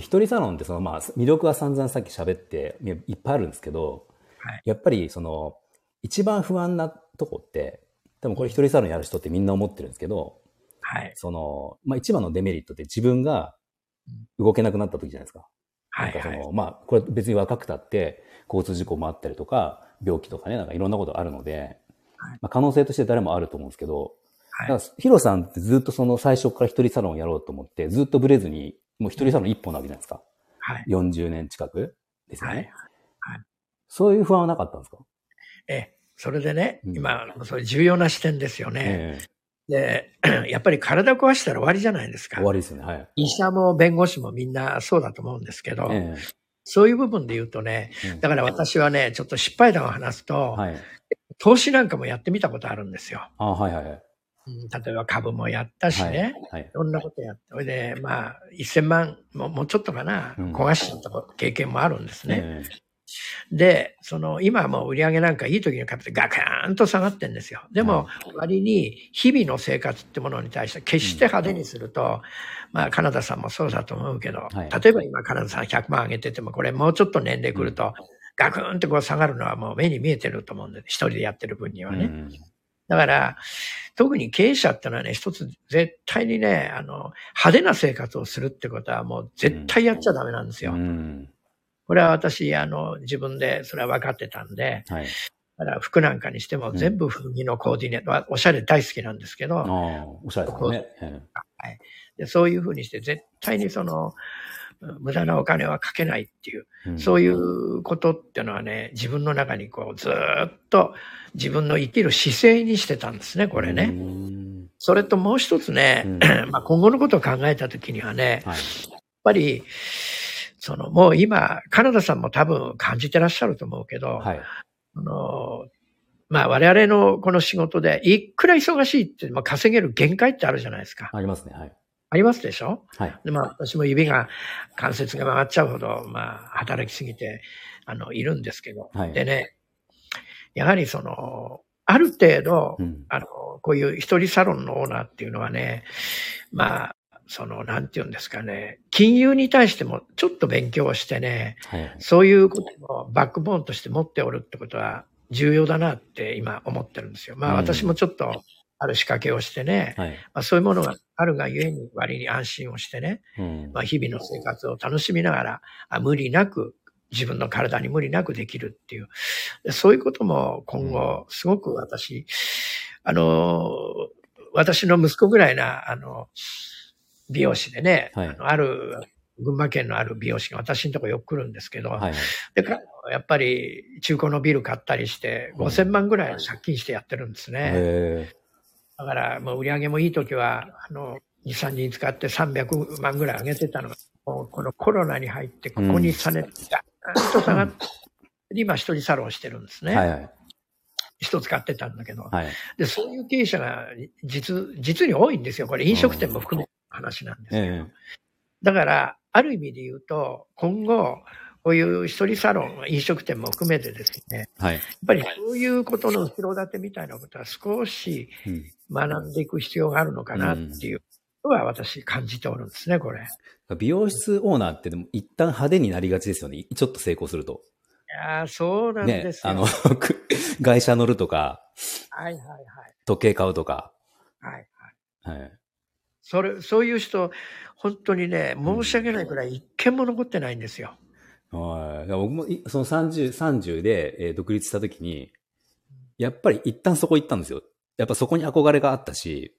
一人サロンってその、まあ、魅力は散々さっき喋って、いっぱいあるんですけど、はい、やっぱりその、一番不安なとこって、多分これ一人サロンやる人ってみんな思ってるんですけど、はい。その、まあ、一番のデメリットって自分が動けなくなった時じゃないですか。はい、はい。なんかその、まあ、これ別に若くたって、交通事故もあったりとか、病気とかね、なんかいろんなことあるので、はい、まあ、可能性として誰もあると思うんですけど、はい。だからヒロさんってずっとその最初から一人サロンやろうと思って、ずっとブレずに、もう一人サロン一本なわけじゃないですか。はい。よんじゅうねん近くですよね。はい。はい。そういう不安はなかったんですか？ええ。それでね、うん、今、それ重要な視点ですよね。ええ。で、やっぱり体壊したら終わりじゃないですか。終わりですね。はい。医者も弁護士もみんなそうだと思うんですけど、えー、そういう部分で言うとね、だから私はね、ちょっと失敗談を話すと、はい、投資なんかもやってみたことあるんですよ。あ、はいはいはい。例えば株もやったしね、はいはい、いろんなことやって、それで、まあ、せんまんも、もうちょっとかな、焦がしちゃった経験もあるんですね。えーで、その、今はもう売り上げなんかいい時に買ってガカーンと下がってんですよ。でも、割に日々の生活ってものに対して決して派手にすると、まあ、カナダさんもそうだと思うけど、例えば今カナダさんひゃくまん上げてても、これもうちょっと年齢来ると、ガクーンってこう下がるのはもう目に見えてると思うんで、一人でやってる分にはね。だから、特に経営者ってのはね、一つ絶対にね、あの、派手な生活をするってことはもう絶対やっちゃダメなんですよ。これは私、あの、自分でそれは分かってたんで、はい、だから服なんかにしても全部古着のコーディネート、うん、おしゃれ大好きなんですけど、あおしゃれですね、はいで。そういうふうにして絶対にその、無駄なお金はかけないっていう、うん、そういうことっていうのはね、自分の中にこうずっと自分の生きる姿勢にしてたんですね、これね。うんそれともう一つね、うん、まあ今後のことを考えたときにはね、はい、やっぱり、そのもう今、カナダさんも多分感じてらっしゃると思うけど、はい、あのまあ、我々のこの仕事で、いくら忙しいって、まあ、稼げる限界ってあるじゃないですか。ありますね。はい、ありますでしょ、はい、でまあ、私も指が、関節が曲がっちゃうほど、まあ、働きすぎて、あの、いるんですけど。はい、でね、やはりその、ある程度、うん、あの、こういう一人サロンのオーナーっていうのはね、まあ、その、なんて言うんですかね、金融に対してもちょっと勉強をしてね、はい、そういうことをバックボーンとして持っておるってことは重要だなって今思ってるんですよ。まあ私もちょっとある仕掛けをしてね、うんまあ、そういうものがあるがゆえに割に安心をしてね、うんまあ、日々の生活を楽しみながら、あ、無理なく、自分の体に無理なくできるっていう、そういうことも今後すごく私、あの、私の息子ぐらいな、あの、美容師でね、はい、あの、ある、群馬県のある美容師が私のとこよく来るんですけど、はい、で、やっぱり中古のビル買ったりして、ごせんまんぐらい借金してやってるんですね。うん、だから、もう売り上げもいい時は、あの、に、さんにん使ってさんびゃくまんぐらい上げてたのが、もうこのコロナに入って、ここに下げて、ガーンと下がって、うん、今一人サロンしてるんですね。はいはい一つ買ってたんだけど、はい、でそういう経営者が実実に多いんですよ。これ飲食店も含めた話なんですけど、うんええ、だからある意味で言うと今後こういう一人サロン、飲食店も含めてですね、はい、やっぱりそういうことの後ろ盾みたいなことは少し学んでいく必要があるのかなっていうのは私感じておるんですね。これ美容室オーナーってでも一旦派手になりがちですよね。ちょっと成功すると。いやーそうなんですよ、ね、あの外車乗るとか、はいはいはい、時計買うとか、はいはいはい、それそういう人本当にね申し訳ないくらい一件も残ってないんですよ。はい、僕もそのさんじゅう、さんじゅうで独立した時にやっぱり一旦そこ行ったんですよ。やっぱそこに憧れがあったし、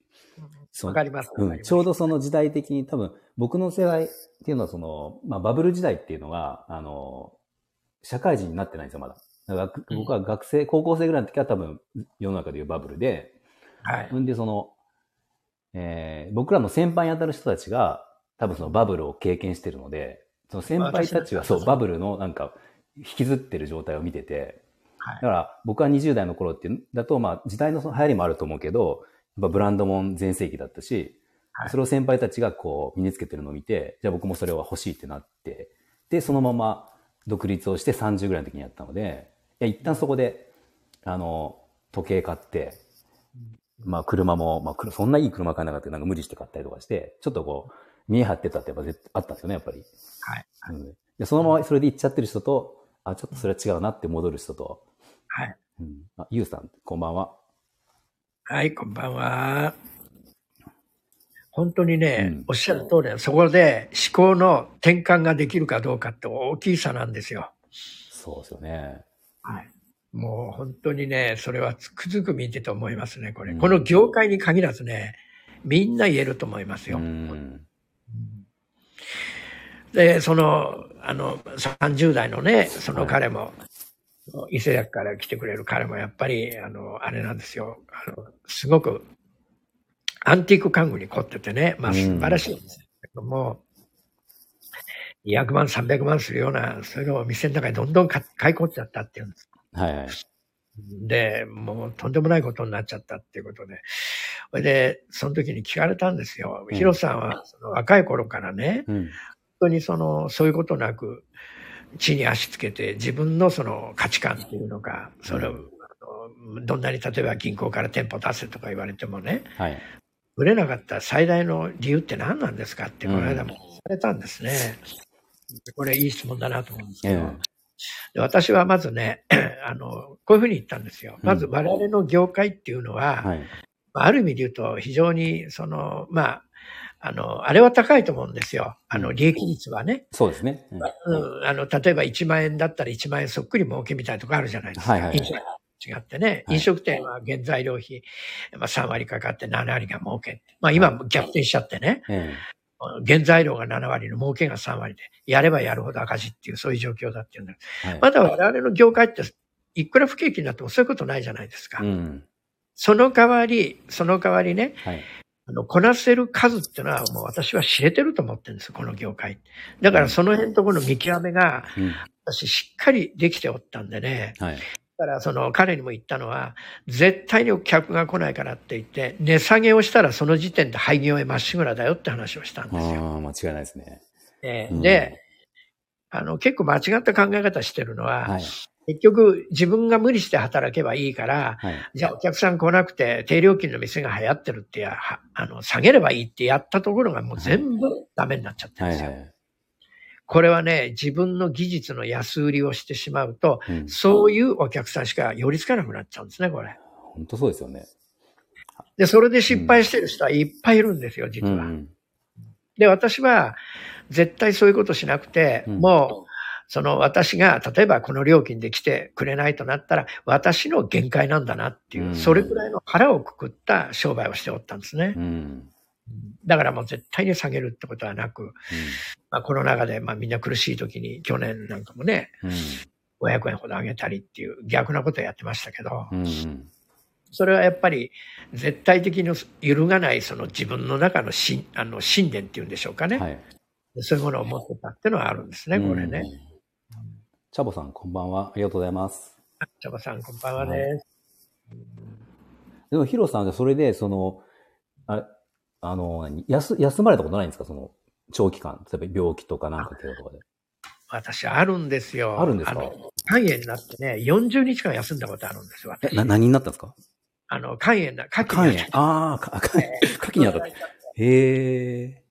わかります。うん、ちょうどその時代的に多分僕の世代っていうのはその、まあ、バブル時代っていうのがあの。社会人になってないんですよ、まだ。だから僕は学生、うん、高校生ぐらいの時は多分世の中でいうバブルで、はい。んで、その、えー、僕らの先輩に当たる人たちが多分そのバブルを経験してるので、その先輩たちはそう、バブルのなんか引きずってる状態を見てて、はい。だから僕はにじゅう代の頃ってだと、まあ時代の流行りもあると思うけど、やっぱブランドもん全盛期だったし、はい。それを先輩たちがこう身につけてるのを見て、じゃあ僕もそれは欲しいってなって、で、そのまま独立をしてさんじゅうぐらいの時にやったので、いや一旦そこであの時計買って、まあ車も、まあ、そんないい車買えなかったけど、なんか無理して買ったりとかして、ちょっとこう、見え張ってたってやっぱあったんですよね、やっぱり。はい。うん、でそのままそれで行っちゃってる人と、あ、ちょっとそれは違うなって戻る人と。はい。うん、あ、ゆうさん、こんばんは。はい、こんばんは。本当にね、うん、おっしゃる通りだ。そこで思考の転換ができるかどうかって大きい差なんですよ。そうですよね。はい。もう本当にね、それはつくづく見てて思いますね、これ。うん、この業界に限らずね、みんな言えると思いますよ。うん、で、その、あの、さんじゅう代のね、その彼も、はい、伊勢崎から来てくれる彼もやっぱり、あの、あれなんですよ。あのすごく、アンティーク家具に凝っててね、まあ素晴らしいんですけども、うん、にひゃくまん、さんびゃくまんするような、それを店の中にどんどん買い込んじゃったっていうんです。はいはい。で、もうとんでもないことになっちゃったっていうことで、それで、その時に聞かれたんですよ。うん、ヒロさんはその若い頃からね、うん、本当にその、そういうことなく、地に足つけて、自分のその価値観っていうのが、それを、うん、どんなに例えば銀行から店舗出せとか言われてもね、はい、売れなかった最大の理由って何なんですかって、この間もされたんですね。うん、これいい質問だなと思うんですけど。うんで私はまずねあの、こういうふうに言ったんですよ。まず我々の業界っていうのは、うんはい、ある意味で言うと非常にその、まあ、あの、あれは高いと思うんですよ。あの、利益率はね。そうですね。うん、あの、例えばいちまんえんだったらいちまんえんそっくり儲けみたいなとこあるじゃないですか。はいはいはい違ってね、飲食店は原材料費、まあ、さんわりかかってななわりが儲け。まあ今逆転しちゃってね、はい、原材料がななわりの儲けがさんわりで、やればやるほど赤字っていうそういう状況だっていうんだけど、はい、まだ我々の業界っていくら不景気になってもそういうことないじゃないですか。うん、その代わり、その代わりね、はい、あのこなせる数っていうのはもう私は知れてると思ってるんですよ、この業界。だからその辺のところの見極めが、うん、私しっかりできておったんでね、はいだからその彼にも言ったのは絶対に客が来ないからって言って値下げをしたらその時点で廃業へまっしぐらだよって話をしたんですよ。あ間違いないですね。で、うん、であの結構間違った考え方してるのは、はい、結局自分が無理して働けばいいから、はい、じゃあお客さん来なくて低料金の店が流行ってるってやあの下げればいいってやったところがもう全部ダメになっちゃってるんですよ。はいはいはいこれはね、自分の技術の安売りをしてしまうと、うん、そういうお客さんしか寄りつかなくなっちゃうんですね、これ。本当そうですよね。で、それで失敗してる人はいっぱいいるんですよ、実は。うん、で、私は絶対そういうことしなくて、うん、もう、その私が、例えばこの料金で来てくれないとなったら、私の限界なんだなっていう、うん、それくらいの腹をくくった商売をしておったんですね。うんだからもう絶対に下げるってことはなく、うんまあ、コロナ禍でまあみんな苦しい時に去年なんかもね、うん、ごひゃくえんほど上げたりっていう逆なことをやってましたけど、うん、それはやっぱり絶対的に揺るがないその自分の中の信念っていうんでしょうかね、はい、そういうものを持ってたっていうのはあるんですね、これね。チャボさんこんばんは、ありがとうございます。チャボさんこんばんはです。はい、でもヒロさんそれでそのああの、休、休まれたことないんですかその、長期間。例えば病気とかなんかけどとかで。私、あるんですよ。あるんですかあの、肝炎になってね、よんじゅうにちかん休んだことあるんですよ。私な、何になったんですかあの、肝炎な、カキになった。ああ、カキ、カキになった。へえ。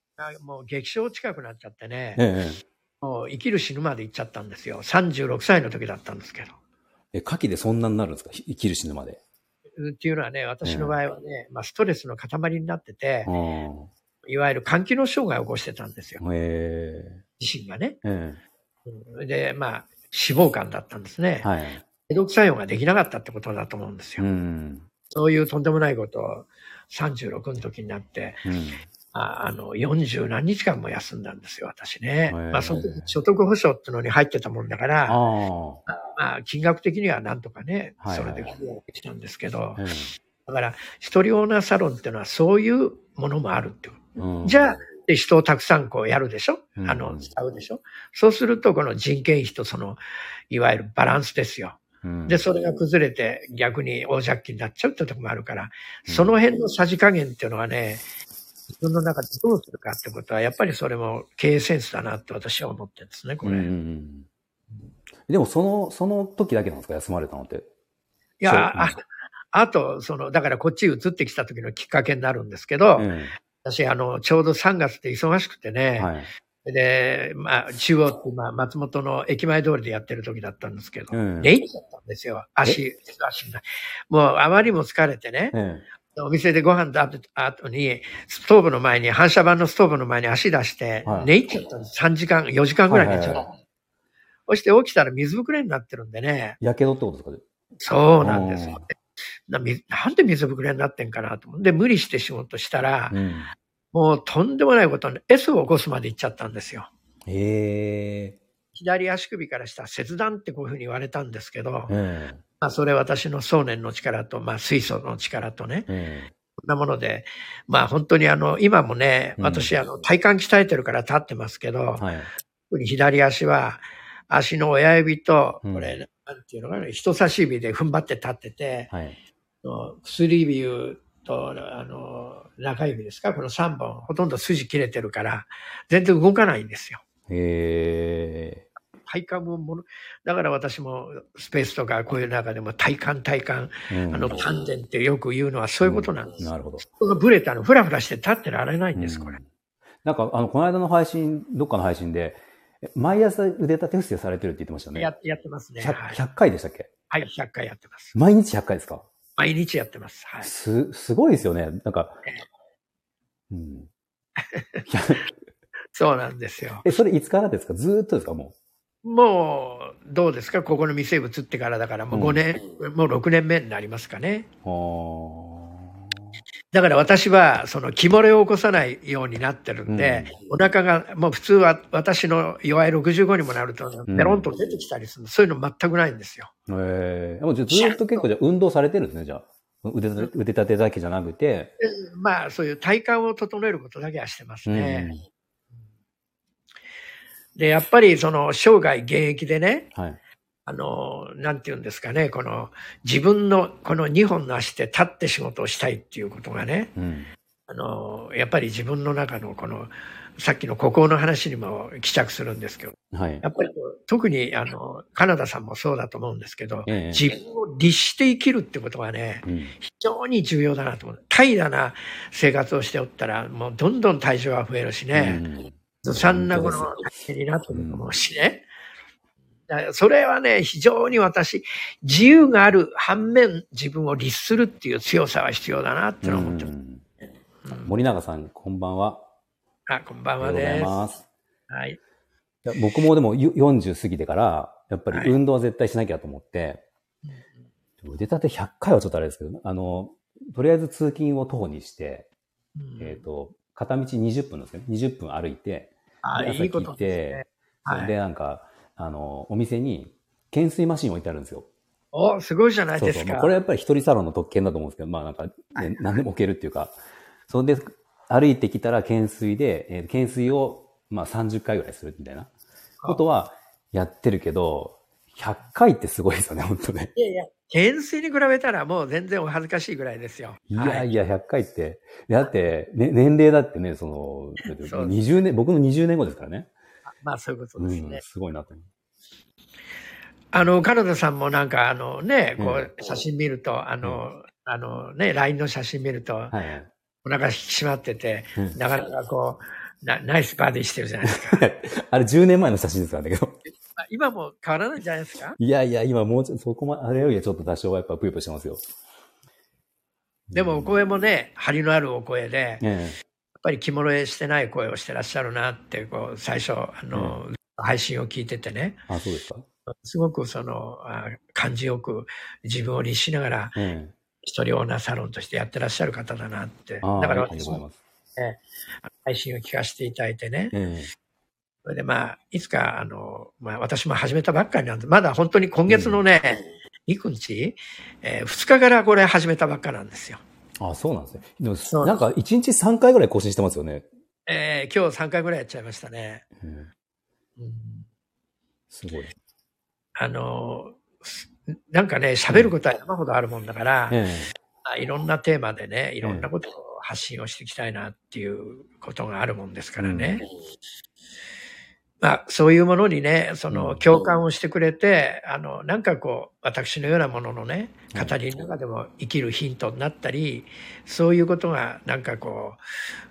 もう、劇症近くなっちゃってね、ええ、もう、生きる死ぬまで行っちゃったんですよ。さんじゅうろくさいの時だったんですけど。え、カキでそんなになるんですか生きる死ぬまで。っていうのはね、私の場合はね、うんまあ、ストレスの塊になってて、うん、いわゆる肝機能障害を起こしてたんですよ。えー、自身がね。えー、で、まあ、脂肪肝だったんですね。はい、解毒作用ができなかったってことだと思うんですよ。うん、そういうとんでもないことをさんじゅうろくの時になって、うんああの、よんじゅうなんにちかんも休んだんですよ、私ね。まあ、その時所得保障ってのに入ってたもんだから、あまあ、金額的にはなんとかね、はいはい、それで来たんですけど、うん、だから、一人オーナーサロンっていうのはそういうものもあるって、うん、じゃあ、で人をたくさんこうやるでしょあの、使うでしょ、うん、そうすると、この人件費とその、いわゆるバランスですよ。で、それが崩れて逆に大借金になっちゃうってとこもあるから、その辺のさじ加減っていうのはね、自分の中でどうするかってことは、やっぱりそれも経営センスだなって私は思ってるんですね、これ。うんうん、でもその、その時だけなんですか、休まれたのって。いや、うん、あ, あと、その、だからこっちに移ってきた時のきっかけになるんですけど、うん、私、あの、ちょうどさんがつで忙しくてね、はいで、まあ、中央って、まあ、松本の駅前通りでやってる時だったんですけど、うん、レインだったんですよ。足、足が。もう、あまりも疲れてね、うん、お店でご飯食べた後に、ストーブの前に、反射板のストーブの前に足出して、はい、レインだったんです。さんじかん、よじかんぐらい寝ちゃう。はいはいはい、そして起きたら水ぶくれになってるんでね。やけどってことですかね。そうなんですよ。な、なんで水ぶくれになってんかなと思って、無理して仕事したら、うんもうとんでもないことに S を起こすまで行っちゃったんですよ。へー。左足首からしたら切断ってこういうふうに言われたんですけど、うんまあ、それ私の想念の力と、まあ、水素の力とね、うん、こんなもので、まあ、本当にあの今もね私あの体幹鍛えてるから立ってますけど、うんはい、特に左足は足の親指とこれ、うん、なんていうのかな人差し指で踏ん張って立ってて、はい、薬指とあの中指ですかこのさんぼんほとんど筋切れてるから全然動かないんですよ。へー体幹もものだから私もスペースとかこういう中でも体幹体幹、うん、あの丹田ってよく言うのはそういうことなんです、うん、なるほど。人がブレたのフラフラして立ってられないんです、うん、これなんかあのこの間の配信どっかの配信で毎朝腕立て伏せされてるって言ってましたね。 や, やってますね。 100, ひゃっかいでしたっけ。はいひゃっかいやってます。毎日ひゃっかいですか。毎日やってます。はい、す、すごいですよね。なんか、うん、そうなんですよ。え、それいつからですか？ずーっとですか？もう。もう、どうですか？ここの店移ってからだから、もうごねん、うん、もうろくねんめになりますかね。だから私は、その、気漏れを起こさないようになってるんで、うん、お腹が、もう普通は私の弱いろくじゅうごにもなると、ペロンと出てきたりする、うん、そういうの全くないんですよ。ええー、もうずっと結構じゃ運動されてるんですね、じゃあ。腕立て、腕立てだけじゃなくて。まあ、そういう体幹を整えることだけはしてますね。うん、で、やっぱりその、生涯現役でね、はい、あの、なんていうんですかね、この、自分のこのにほんの足で立って仕事をしたいっていうことがね、うん、あの、やっぱり自分の中のこの、さっきの孤高の話にも帰着するんですけど、はい、やっぱり特にあのカナダさんもそうだと思うんですけど、ええ、自分を律して生きるってことがね、うん、非常に重要だなと思う。怠惰な生活をしておったらもうどんどん体重は増えるしね、ずさんなこの体型になってると思うしね、うん、それはね非常に私自由がある反面自分を律するっていう強さは必要だなっての思ってます、うんうん、森永さんこんばんは。あ、こんばんはです。はい。僕もでもよんじゅう過ぎてから、やっぱり運動は絶対しなきゃと思って、はい、腕立てひゃっかいはちょっとあれですけど、あの、とりあえず通勤を徒歩にして、うん、えっと、片道にじゅっぷんですね。にじゅっぷん歩いて、あ、いいことですね。はい、で、なんか、あの、お店に懸垂マシン置いてあるんですよ。お、すごいじゃないですか。そうそう、まあ、これはやっぱり一人サロンの特権だと思うんですけど、まあなんか、ね、はい、何でも置けるっていうか、それで、歩いてきたら懸垂で、えー、懸垂をまあさんじゅっかいぐらいするみたいなことはやってるけど、ひゃっかいってすごいですよね、本当ね。いやいや、懸垂に比べたらもう全然お恥ずかしいぐらいですよ。いやいや、ひゃっかいって、だって、ね、年齢だってね、その、にじゅうねん、僕のにじゅうねんごですからね。まあそういうことですね。うん、すごいなと思う。あの、カナダさんもなんかあのね、こう写真見ると、うん、あの、うん、あのね、ライン の写真見ると、はい、お腹引き締まってて、うん、なかなかこう、なナイスバーディーしてるじゃないですか。あれじゅうねんまえの写真ですからだけど。今も変わらないんじゃないですか？いやいや、今もうちょっとそこまで、あれよりはちょっと多少はやっぱぷよぷよしてますよ。でもお声もね、張りのあるお声で、うん、やっぱり着物えしてない声をしてらっしゃるなって、こう、最初、あの、うん、配信を聞いててね。あ、そうですか。すごくその、感じよく自分を律しながら、うん、一人オーナーサロンとしてやってらっしゃる方だなって。だから私も、ね、配信を聞かせていただいてね。えー、それでまあ、いつか、あの、まあ私も始めたばっかりなんで、まだ本当に今月のね、うん、にじゅうくにち、えー、ふつかからこれ始めたばっかなんですよ。あ、そうなんですね。でもなんかいちにちさんかいぐらい更新してますよね。えー、今日さんかいぐらいやっちゃいましたね。うんうん、すごい。あの、なんかね、喋ることは山ほどあるもんだから、うん、いろんなテーマでね、いろんなことを発信をしていきたいなっていうことがあるもんですからね。うん、まあそういうものにね、その共感をしてくれて、あのなんかこう私のようなもののね、語りの中でも生きるヒントになったり、そういうことがなんかこ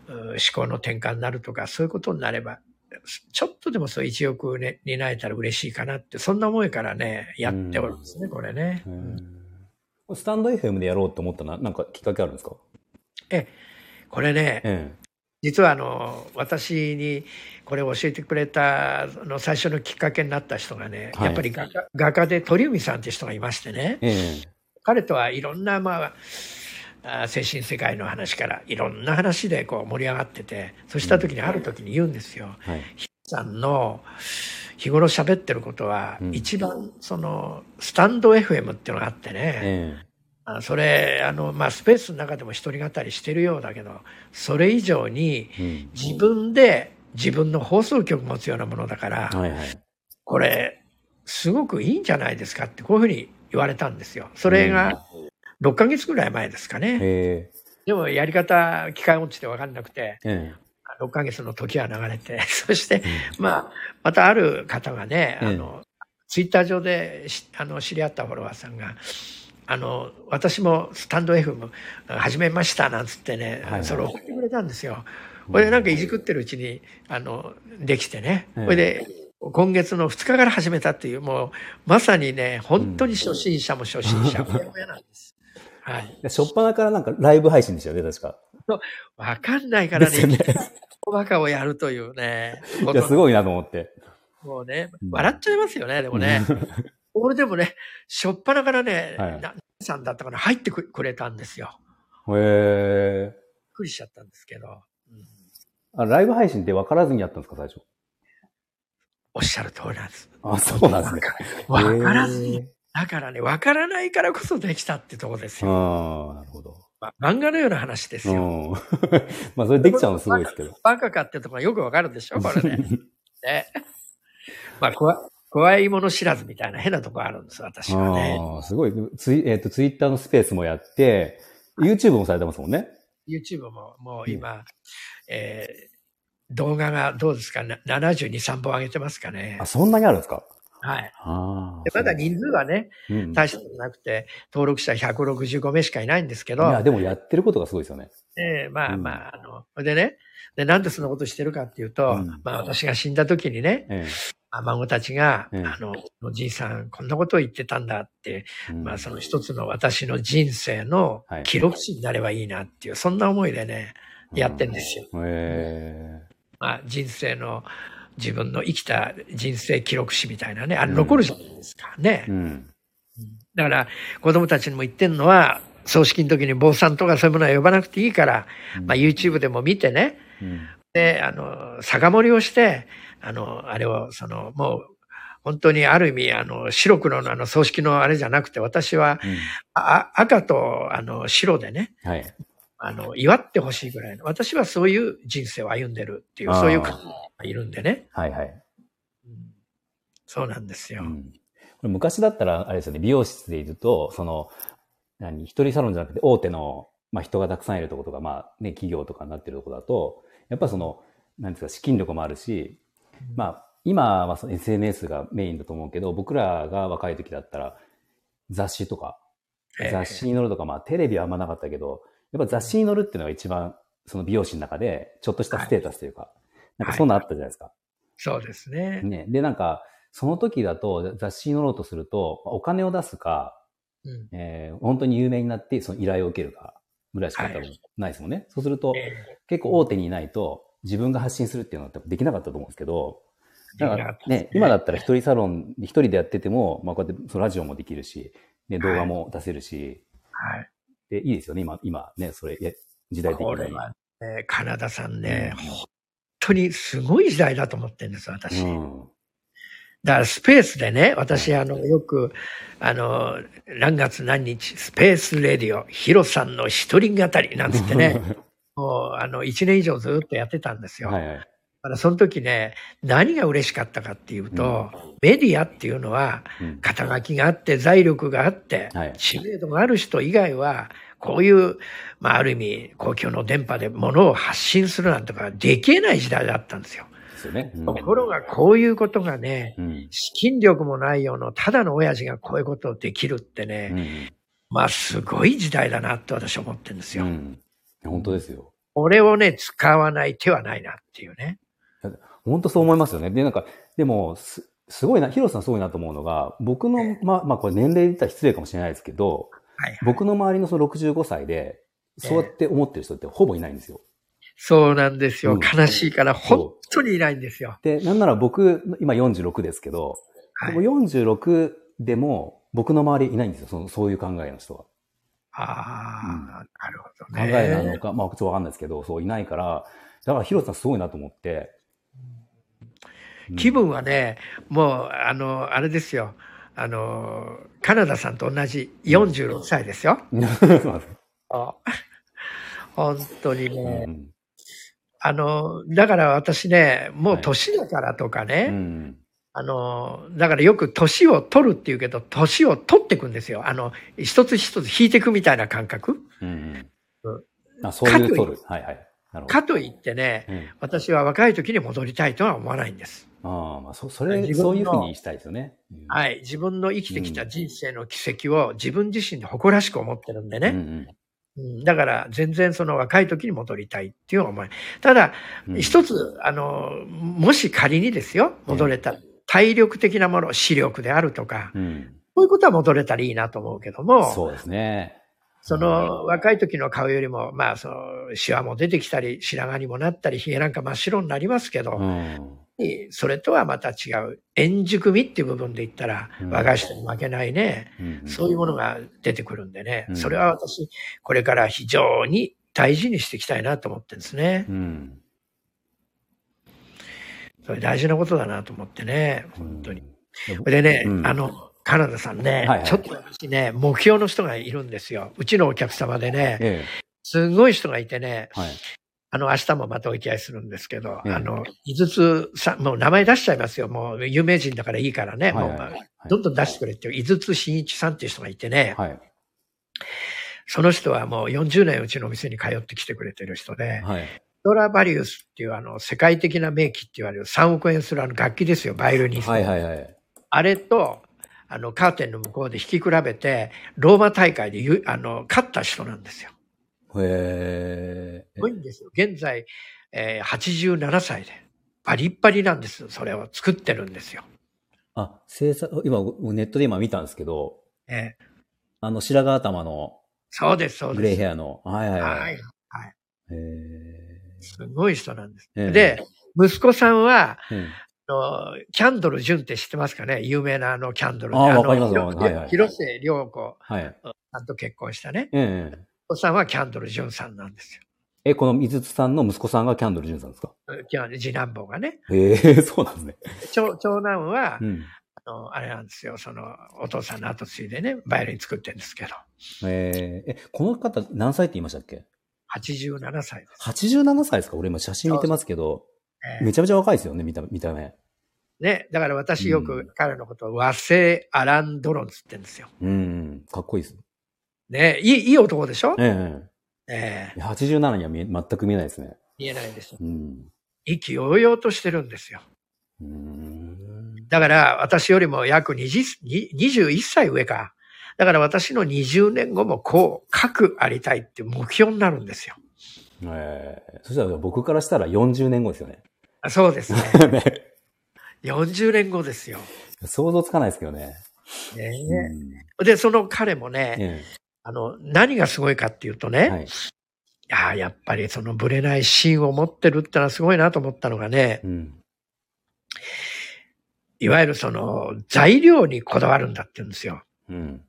う思考の転換になるとか、そういうことになれば、ちょっとでもそう一翼ね担えたら嬉しいかなって、そんな思いからねやっておるんですね、うん、これね。うん、スタンド エフエム でやろうと思ったのはなんかきっかけあるんですか？え、これね。ええ、実はあの私にこれを教えてくれたの最初のきっかけになった人がね、はい、やっぱり画家、画家で鳥海さんって人がいましてね、えー、彼とはいろんな、まあ、精神世界の話からいろんな話でこう盛り上がってて、そうした時にある時に言うんですよ、うん、はい、ひろさんの日頃喋ってることは一番そのスタンド エフエム っていうのがあってね、えーそれあの、まあ、スペースの中でも一人語りしてるようだけど、それ以上に自分で自分の放送局持つようなものだから、はいはい、これすごくいいんじゃないですかってこういうふうに言われたんですよ。それがろっかげつぐらい前ですかね、えー、でもやり方機械音痴で分かんなくて、えー、ろっかげつの時は流れてそして、まあ、またある方がね、えー、あのツイッター上であの知り合ったフォロワーさんがあの私もスタンド エフエム 始めましたなんつってね、はいはい、それを送ってくれたんですよ。これでなんかいじくってるうちにあのできてね、これで今月のふつかから始めたっていう、もうまさにね本当に初心者も初心者も親なんです、はい、初っ端からなんかライブ配信でしたよね確か。分かんないからね、ねおバカをやるというね、いやすごいなと思ってもうね笑っちゃいますよね。でもね俺でもね、しょっぱなからね、はい、なさんだったかな、入ってくれたんですよ。へー。びっくりしちゃったんですけど。うん、あ、ライブ配信って分からずにやったんですか、最初。おっしゃる通りなんです。あ、そうなんですね。分からずに。だからね、分からないからこそできたってとこですよ。ああ、なるほど。まあ、漫画のような話ですよ。うん、まあ、それできちゃうのすごいですけど。バカかってとこはよく分かるでしょ、これね。ね。まあ、怖い。怖いもの知らずみたいな変なとこあるんです、私はね。ああ、すごい。ツイ、えっと、ツイッターのスペースもやって、YouTube もされてますもんね。YouTube ももう今、うん、えー、動画がどうですか、ななじゅうに、さんぼん上げてますかね。あ、そんなにあるんですか？はい。ああ。まだ人数はね、うん、大したことなくて、登録者ひゃくろくじゅうごめいしかいないんですけど。いや、でもやってることがすごいですよね。ええー、まあまあ、うん、あの、でね、で、なんでそんなことしてるかっていうと、うん、まあ私が死んだ時にね、えー孫たちが、うん、あの、おじいさん、こんなことを言ってたんだって、うん、まあ、その一つの私の人生の記録誌になればいいなっていう、はい、そんな思いでね、やってんですよ。うん、へー。まあ、人生の、自分の生きた人生記録誌みたいなね、あれ残るじゃないですかね。うんうん、だから、子供たちにも言ってんのは、葬式の時に坊さんとかそういうものは呼ばなくていいから、うん、まあ、YouTube でも見てね、うん、で、あの、酒盛りをして、あの、あれを、その、もう、本当にある意味、あの、白黒のあの、葬式のあれじゃなくて、私は、うん、あ赤と、あの、白でね、はい、あの、祝ってほしいぐらいの、私はそういう人生を歩んでるっていう、そういう方がいるんでね。はいはい。うん、そうなんですよ。うん、これ昔だったら、あれですよね、美容室でいると、その、何、一人サロンじゃなくて、大手の、まあ、人がたくさんいるところとか、まあ、ね、企業とかになってるところだと、やっぱその、なんですか、資金力もあるし、まあ、今はその エスエヌエス がメインだと思うけど、僕らが若い時だったら、雑誌とか、雑誌に載るとか、まあ、テレビはあんまなかったけど、やっぱ雑誌に載るっていうのが一番、その美容師の中で、ちょっとしたステータスというか、なんかそんなあったじゃないですか。そうですね。ね。で、なんか、その時だと、雑誌に載ろうとすると、お金を出すか、え、本当に有名になって、その依頼を受けるか、ぐらいしか多分ないですもんね。はい、そうすると、えー、結構大手にいないと自分が発信するっていうのは多分できなかったと思うんですけど、だからね、今だったら一人サロン、一人でやってても、まあこうやってラジオもできるし、ね、動画も出せるし、はい、で、いいですよね、今、今ね、それ、時代的に。これはね、カナダさんね、うん、本当にすごい時代だと思ってるんです、私。うん、だからスペースでね、私、あの、よく、あの、何月何日、スペースレディオ、ヒロさんの一人語り、なんつってね、もう、あの、一年以上ずっとやってたんですよ。はいはい、だからその時ね、何が嬉しかったかっていうと、うん、メディアっていうのは、肩書きがあって、財力があって、知名度がある人以外は、こういう、まあ、ある意味、公共の電波で物を発信するなんてか、できえない時代だったんですよ。ですね。うん、ところが、こういうことがね、うん、資金力もないような、ただの親父がこういうことをできるってね、うん、まあ、すごい時代だなって私は思ってるんですよ。うん、本当ですよ。俺をね、使わない手はないなっていうね。本当そう思いますよね。で、なんか、でも、す、すごいな、ヒロさんすごいなと思うのが、僕の、まあ、まあ、これ年齢で言ったら失礼かもしれないですけど、はいはい、僕の周りのそのろくじゅうごさいで、そうやって思ってる人ってほぼいないんですよ。そうなんですよ。うん、悲しいから、本当にいないんですよ。で、なんなら僕、今よんじゅうろくですけど、はい、よんじゅうろくでも僕の周りいないんですよ。その、そういう考えの人は。ああ、うん、なるほどね。考えなのか、まあ、ちょっとわかんないですけど、そういないから、だからヒロさんすごいなと思って、気分はね、もう、あの、あれですよ。あの、カナダさんと同じよんじゅうろくさいですよ。あ、本当にね、うん。あの、だから私ね、もう年だからとかね、はい、うん、あの、だからよく年を取るっていうけど、年を取っていくんですよ。あの、一つ一つ引いていくみたいな感覚。うんうん、あ、そういう取る。はいはい。かといってね、うん、私は若い時に戻りたいとは思わないんです。ああ、まあ、そ、それ、そういうふうにしたいですよね。うん、はい。自分の生きてきた人生の軌跡を自分自身で誇らしく思ってるんでね。うんうん、だから、全然その若い時に戻りたいっていうのは思わない。ただ、うん、一つ、あの、もし仮にですよ、戻れた、うん、体力的なもの、視力であるとか、うん、こういうことは戻れたらいいなと思うけども。そうですね。その若い時の顔よりも、まあ、その、シワも出てきたり、白髪にもなったり、髭なんか真っ白になりますけど、うん、それとはまた違う、円熟味っていう部分で言ったら、うん、和菓子に負けないね、うん、そういうものが出てくるんでね、うん、それは私、これから非常に大事にしていきたいなと思ってるんですね。うん、それ大事なことだなと思ってね、本当に。うん、でね、うん、あの、カナダさんね、はいはい、ちょっと私ね、目標の人がいるんですよ。うちのお客様でね、ええ、すごい人がいてね、はい、あの、明日もまたお行き合いするんですけど、ええ、あの、井筒さん、もう名前出しちゃいますよ。もう有名人だからいいからね、はいはいはい、もうどんどん出してくれっていう、井筒真一さんっていう人がいてね、はい、その人はもうよんじゅうねんうちのお店に通ってきてくれてる人で、はい、ストラバリウスっていうあの、世界的な名器って言われるさんおくえんするあの楽器ですよ、バイオリン。はいはいはい。あれと、あの、カーテンの向こうで引き比べて、ローマ大会でゆ、あの、勝った人なんですよ。へぇー。すごいんですよ。現在、えー、はちじゅうななさいで。バリッバリなんです。それを作ってるんですよ。あ、制作、今、ネットで今見たんですけど、ええ、あの、白髪頭の、そうです、そうです。グレイヘアの。はいはいはい。はい、はい。へぇー。すごい人なんです。で、息子さんは、うん、キャンドル・ジュンって知ってますかね、有名なあのキャンドル。ああ、わかりますわかります。広瀬涼子さんと結婚したね。ええ。お子さんはキャンドル・ジュンさんなんですよ。え、この水津さんの息子さんがキャンドル・ジュンさんですか？次男坊がね。ええー、そうなんですね。長, 長男は、うん、あの、あれなんですよ、その、お父さんの後継いでね、バイオリン作ってるんですけど。えー、え、この方何歳って言いましたっけ？ はちじゅうななさいです。はちじゅうななさいですか？俺今写真見てますけど。えー、めちゃめちゃ若いですよね、見た、見た目。ね。だから私よく彼のことを和製アランドロンつってんですよ。うん。かっこいいです。ね、いい、いい男でしょ？ええ。ええ。はちじゅうななには見え、全く見えないですね。見えないです。うん。意気揚々としてるんですよ。うん。だから私よりも約にじゅう、にじゅういっさい上か。だから私のにじゅうねんごもこう、かくありたいって目標になるんですよ。ええー。そしたら僕からしたらよんじゅうねんごですよね。あ、そうですね。ね、よんじゅうねんごですよ。想像つかないですけどね。ね、うん、で、その彼もね、うん、あの、何がすごいかっていうとね、はい、いや、やっぱりそのブレない芯を持ってるってのはすごいなと思ったのがね、うん、いわゆるその材料にこだわるんだって言うんですよ。うん、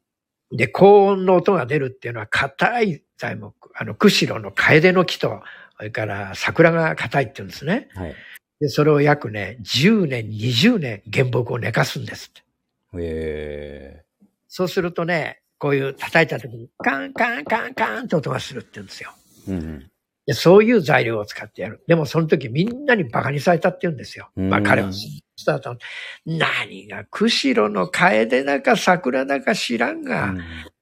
で、高音の音が出るっていうのは硬い材木、あの、釧路のカエデの木と、それから桜が硬いって言うんですね。はい、で、それを約ね、じゅうねん、にじゅうねん原木を寝かすんですって。へー。そうするとね、こういう叩いた時に、カンカンカンカンって音がするって言うんですよ。うん、で、そういう材料を使ってやる。でもその時みんなにバカにされたって言うんですよ。うん、まあ彼はスタート。何が、釧路のカエデだか桜だか知らんが、うん、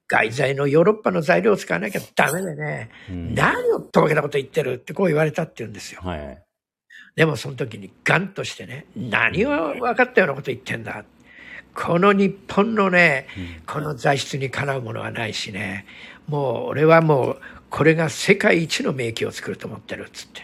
外材のヨーロッパの材料を使わなきゃダメでね、うん、何をとぼけたこと言ってるってこう言われたって言うんですよ、はい、でもその時にガンとしてね、何を分かったようなこと言ってんだ、この日本のね、この材質にかなうものはないしね、もう俺はもうこれが世界一の名器を作ると思ってるっつって、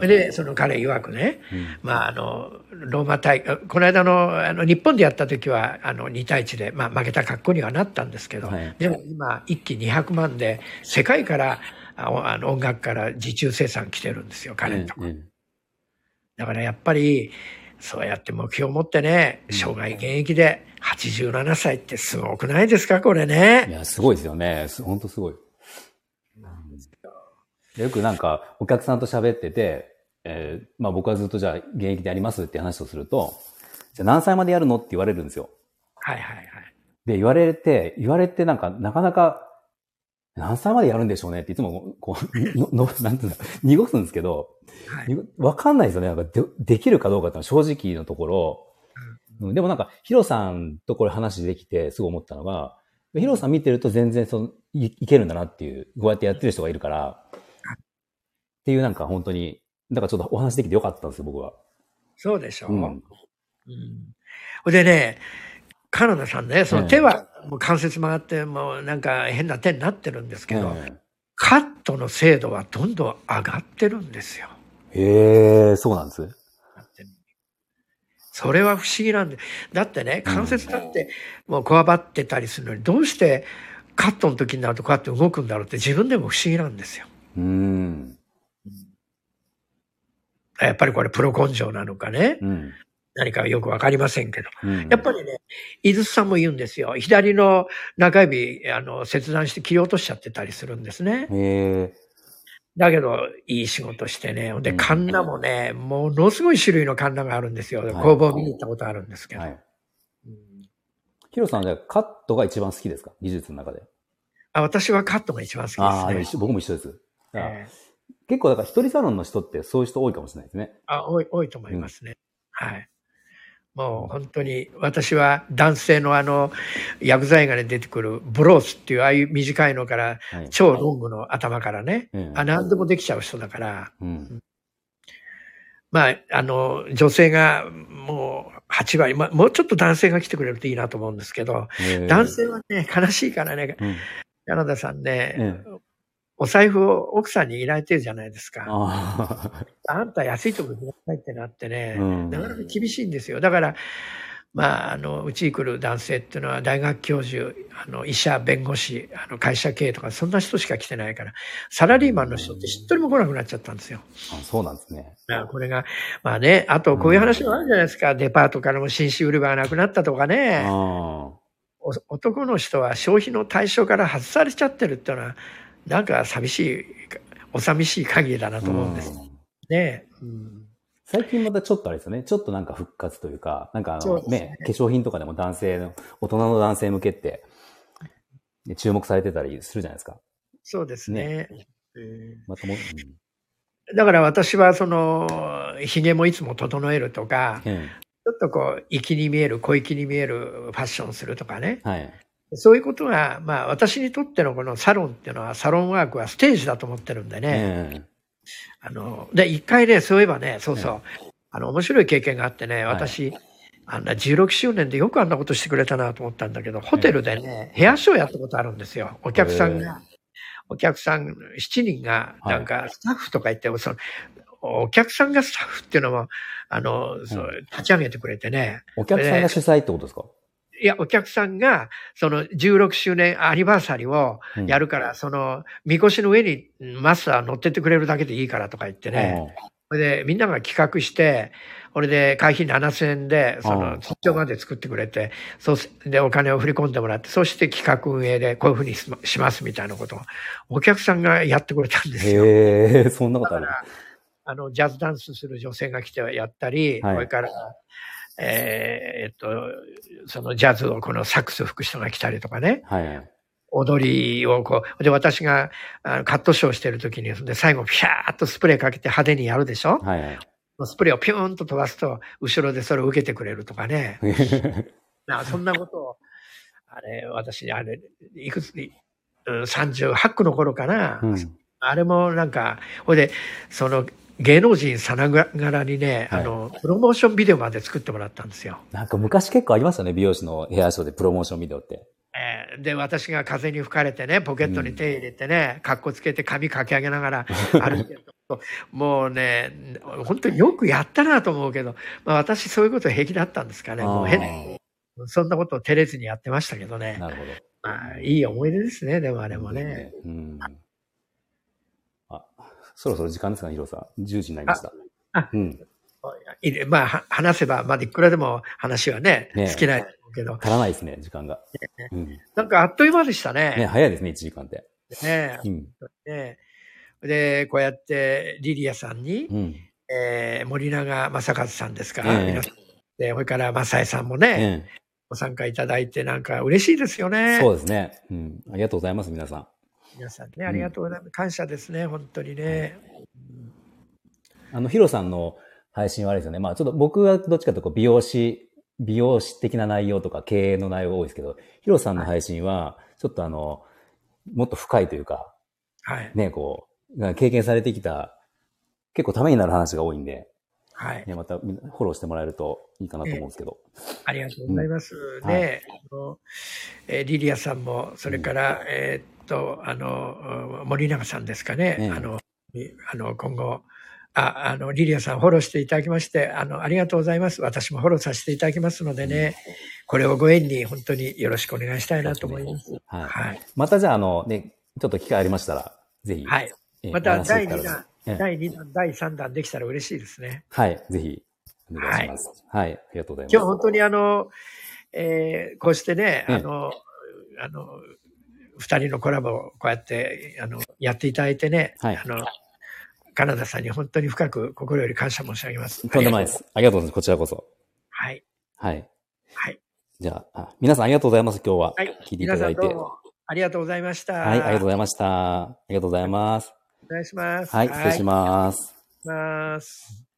うん、でその彼曰くね、うん、まああのローマ大会、この間 の, あの日本でやった時はあのにたいいちで、まあ、負けた格好にはなったんですけど、はい、でも今いっきにひゃくまんで世界からあの音楽から受注生産来てるんですよ彼のとこ、うんうん、だからやっぱりそうやって目標を持ってね、生涯現役ではちじゅうななさいってすごくないですかこれね。いやすごいですよね、本当すごい。よくなんかお客さんと喋ってて、えー、まあ僕はずっとじゃあ現役でやりますって話をすると、じゃあ何歳までやるのって言われるんですよ。はいはいはい。で、言われて、言われてなんかなかなか何歳までやるんでしょうねっていつもこう、ののなんていうんだ、濁すんですけど、はい、わかんないですよね。なんか で, できるかどうかってのは正直のところ、うん、でもなんかヒロさんとこれ話できてすごい思ったのが、ヒロさん見てると全然その い, いけるんだなっていう、こうやってやってる人がいるから、っていうなんか本当に、だからちょっとお話できてよかったんですよ、僕は。そうでしょう。うん。うん、でね、カナダさんね、その手はもう関節曲がって、もうなんか変な手になってるんですけど、うん、カットの精度はどんどん上がってるんですよ。へえ、そうなんです。それは不思議なんで。だってね、関節だってもうこわばってたりするのに、どうしてカットの時になるとこうやって動くんだろうって自分でも不思議なんですよ。うん。やっぱりこれプロ根性なのかね、うん、何かよくわかりませんけど、うん、やっぱりね、伊豆さんも言うんですよ、左の中指あの切断して切り落としちゃってたりするんですね。へー。だけどいい仕事してね、でカンナもね、うん、ものすごい種類のカンナがあるんですよ、はい、工房見に行ったことあるんですけど、はい、うん、ヒロさんじゃカットが一番好きですか、技術の中で。あ、私はカットが一番好きですね。ああ、僕も一緒です。結構だから一人サロンの人ってそういう人多いかもしれないですね。あ、多い、多いと思いますね。うん、はい。もう本当に私は男性のあの薬剤がね出てくるブロースっていうああいう短いのから、はい、超ロングの頭からね、はい、あ、何でもできちゃう人だから、うんうん、まああの女性がもうはち割、ま、もうちょっと男性が来てくれるといいなと思うんですけど、男性はね悲しいからね、うん、柳田さんね。うん、お財布を奥さんにいられてるじゃないですか。あ, あんた安いところに行きなさいってなってね、うん、なかなか厳しいんですよ。だから、まあ、あの、うちに来る男性っていうのは大学教授、あの、医者、弁護士、あの、会社経営とか、そんな人しか来てないから、サラリーマンの人って一人も来なくなっちゃったんですよ。うん、あ、そうなんですね。これが、まあね、あとこういう話もあるじゃないですか。うん、デパートからも紳士売り場がなくなったとかね。あ、男の人は消費の対象から外されちゃってるっていうのは、なんか寂しい、お寂しい限りだなと思うんです、うん、ね、うん。最近またちょっとあれですよね。ちょっとなんか復活というか、なんかあの ね, ね、化粧品とかでも男性の、大人の男性向けって、注目されてたりするじゃないですか。そうですね。ね、またも、うん、だから私はその、髭もいつも整えるとか、うん、ちょっとこう、粋に見える、小粋に見えるファッションするとかね。はい。そういうことが、まあ私にとってのこのサロンっていうのは、サロンワークはステージだと思ってるんでね。うん、あの、で、一回ね、そういえばね、そうそう、うん、あの、面白い経験があってね、私、はい、あんなじゅうろくしゅうねんでよくあんなことしてくれたなと思ったんだけど、ホテルでね、うん、ヘアショーやったことあるんですよ。お客さんが、お客さんしちにんが、なんかスタッフとか言って、はい、その、お客さんがスタッフっていうのも、あの、うん、そう立ち上げてくれてね。お客さんが主催ってことですか？いや、お客さんが、そのじゅうろくしゅうねんアニバーサリーをやるから、うん、その、みこしの上にマスター乗ってってくれるだけでいいからとか言ってね。それで、みんなが企画して、俺で会費ななせんえんで、その、出張まで作ってくれて、そう、で、お金を振り込んでもらって、そして企画運営でこういうふうにしますみたいなことを、お客さんがやってくれたんですよ。へー、そんなことある。あの、ジャズダンスする女性が来てやったり、はい、これから、えー、えっと、そのジャズをこのサックス吹く人が来たりとかね。はい。踊りをこう。で、私があのカットショーしてるときに、で最後ピャーっとスプレーかけて派手にやるでしょ。はい。スプレーをピューンと飛ばすと、後ろでそれを受けてくれるとかね。なそんなことをあれ、私、あれ、いくつに、さんじゅうはちくの頃かな、うん、あれもなんか、ほいで、その、芸能人さながらにね、はい、あの、プロモーションビデオまで作ってもらったんですよ。なんか昔結構ありましたね、美容師のヘアショーでプロモーションビデオって。えー、で、私が風に吹かれてね、ポケットに手入れてね、格好つけて髪かき上げながら歩いてると。もうね、本当によくやったなと思うけど、まあ、私そういうこと平気だったんですかね。もう変、そんなことを照れずにやってましたけどね。なるほど。まあ、いい思い出ですね、でもあれもね。うん、あ、そろそろ時間ですかね、ヒロさん。じゅうじになりました。ああ、うん、いい、まあ、話せば、まあ、いくらでも話はね、ね、好きないけど。足らないですね、時間が、ね、うん。なんかあっという間でしたね。ね、早いですね、いちじかんって。ね、うん、ね、で、こうやってリリアさんに、うん、えー、森永正和さんですか、えー、皆さんで、それから正恵さんもね、えー、ご参加いただいて、なんか嬉しいですよね。そうですね、うん。ありがとうございます、皆さん。皆さんね、ありがとうございます。うん、感謝ですね、本当にね。あの、ヒロさんの配信はあれですよね。まあ、ちょっと僕はどっちかというと美容師、美容師的な内容とか経営の内容が多いですけど、ヒロさんの配信は、ちょっとあの、もっと深いというか、はい、ね、こう、経験されてきた、結構ためになる話が多いんで、はい。ね、またフォローしてもらえるといいかなと思うんですけど。えー、ありがとうございます。うん、ね、はい、えー、リリアさんも、それから、うん、えー、っと、あの、森永さんですかね。ね、あの、あの今後、あ、あの、リリアさんフォローしていただきまして、あの、ありがとうございます。私もフォローさせていただきますのでね、うん、これをご縁に本当によろしくお願いしたいなと思います。はい。はい、またじゃあ、あの、ね、ちょっと機会ありましたら、ぜひ。はい。まただいにだん、だいにだん、だいさんだんできたら嬉しいですね。はい、ぜひお願いします。はい、はい、ありがとうございます。今日本当にあの、えー、こうしてね、あの、あの、二人のコラボをこうやって、あの、やっていただいてね、はい、あの、カナダさんに本当に深く心より感謝申し上げます。とんでもないです。ありがとうございます。こちらこそ。はい。はい。はい。じゃあ、皆さんありがとうございます。今日は。はい。聞いていただいて。皆さんどうもありがとうございました。はい、ありがとうございました。ありがとうございます。お願いします。はい、失礼します。はい、失礼します。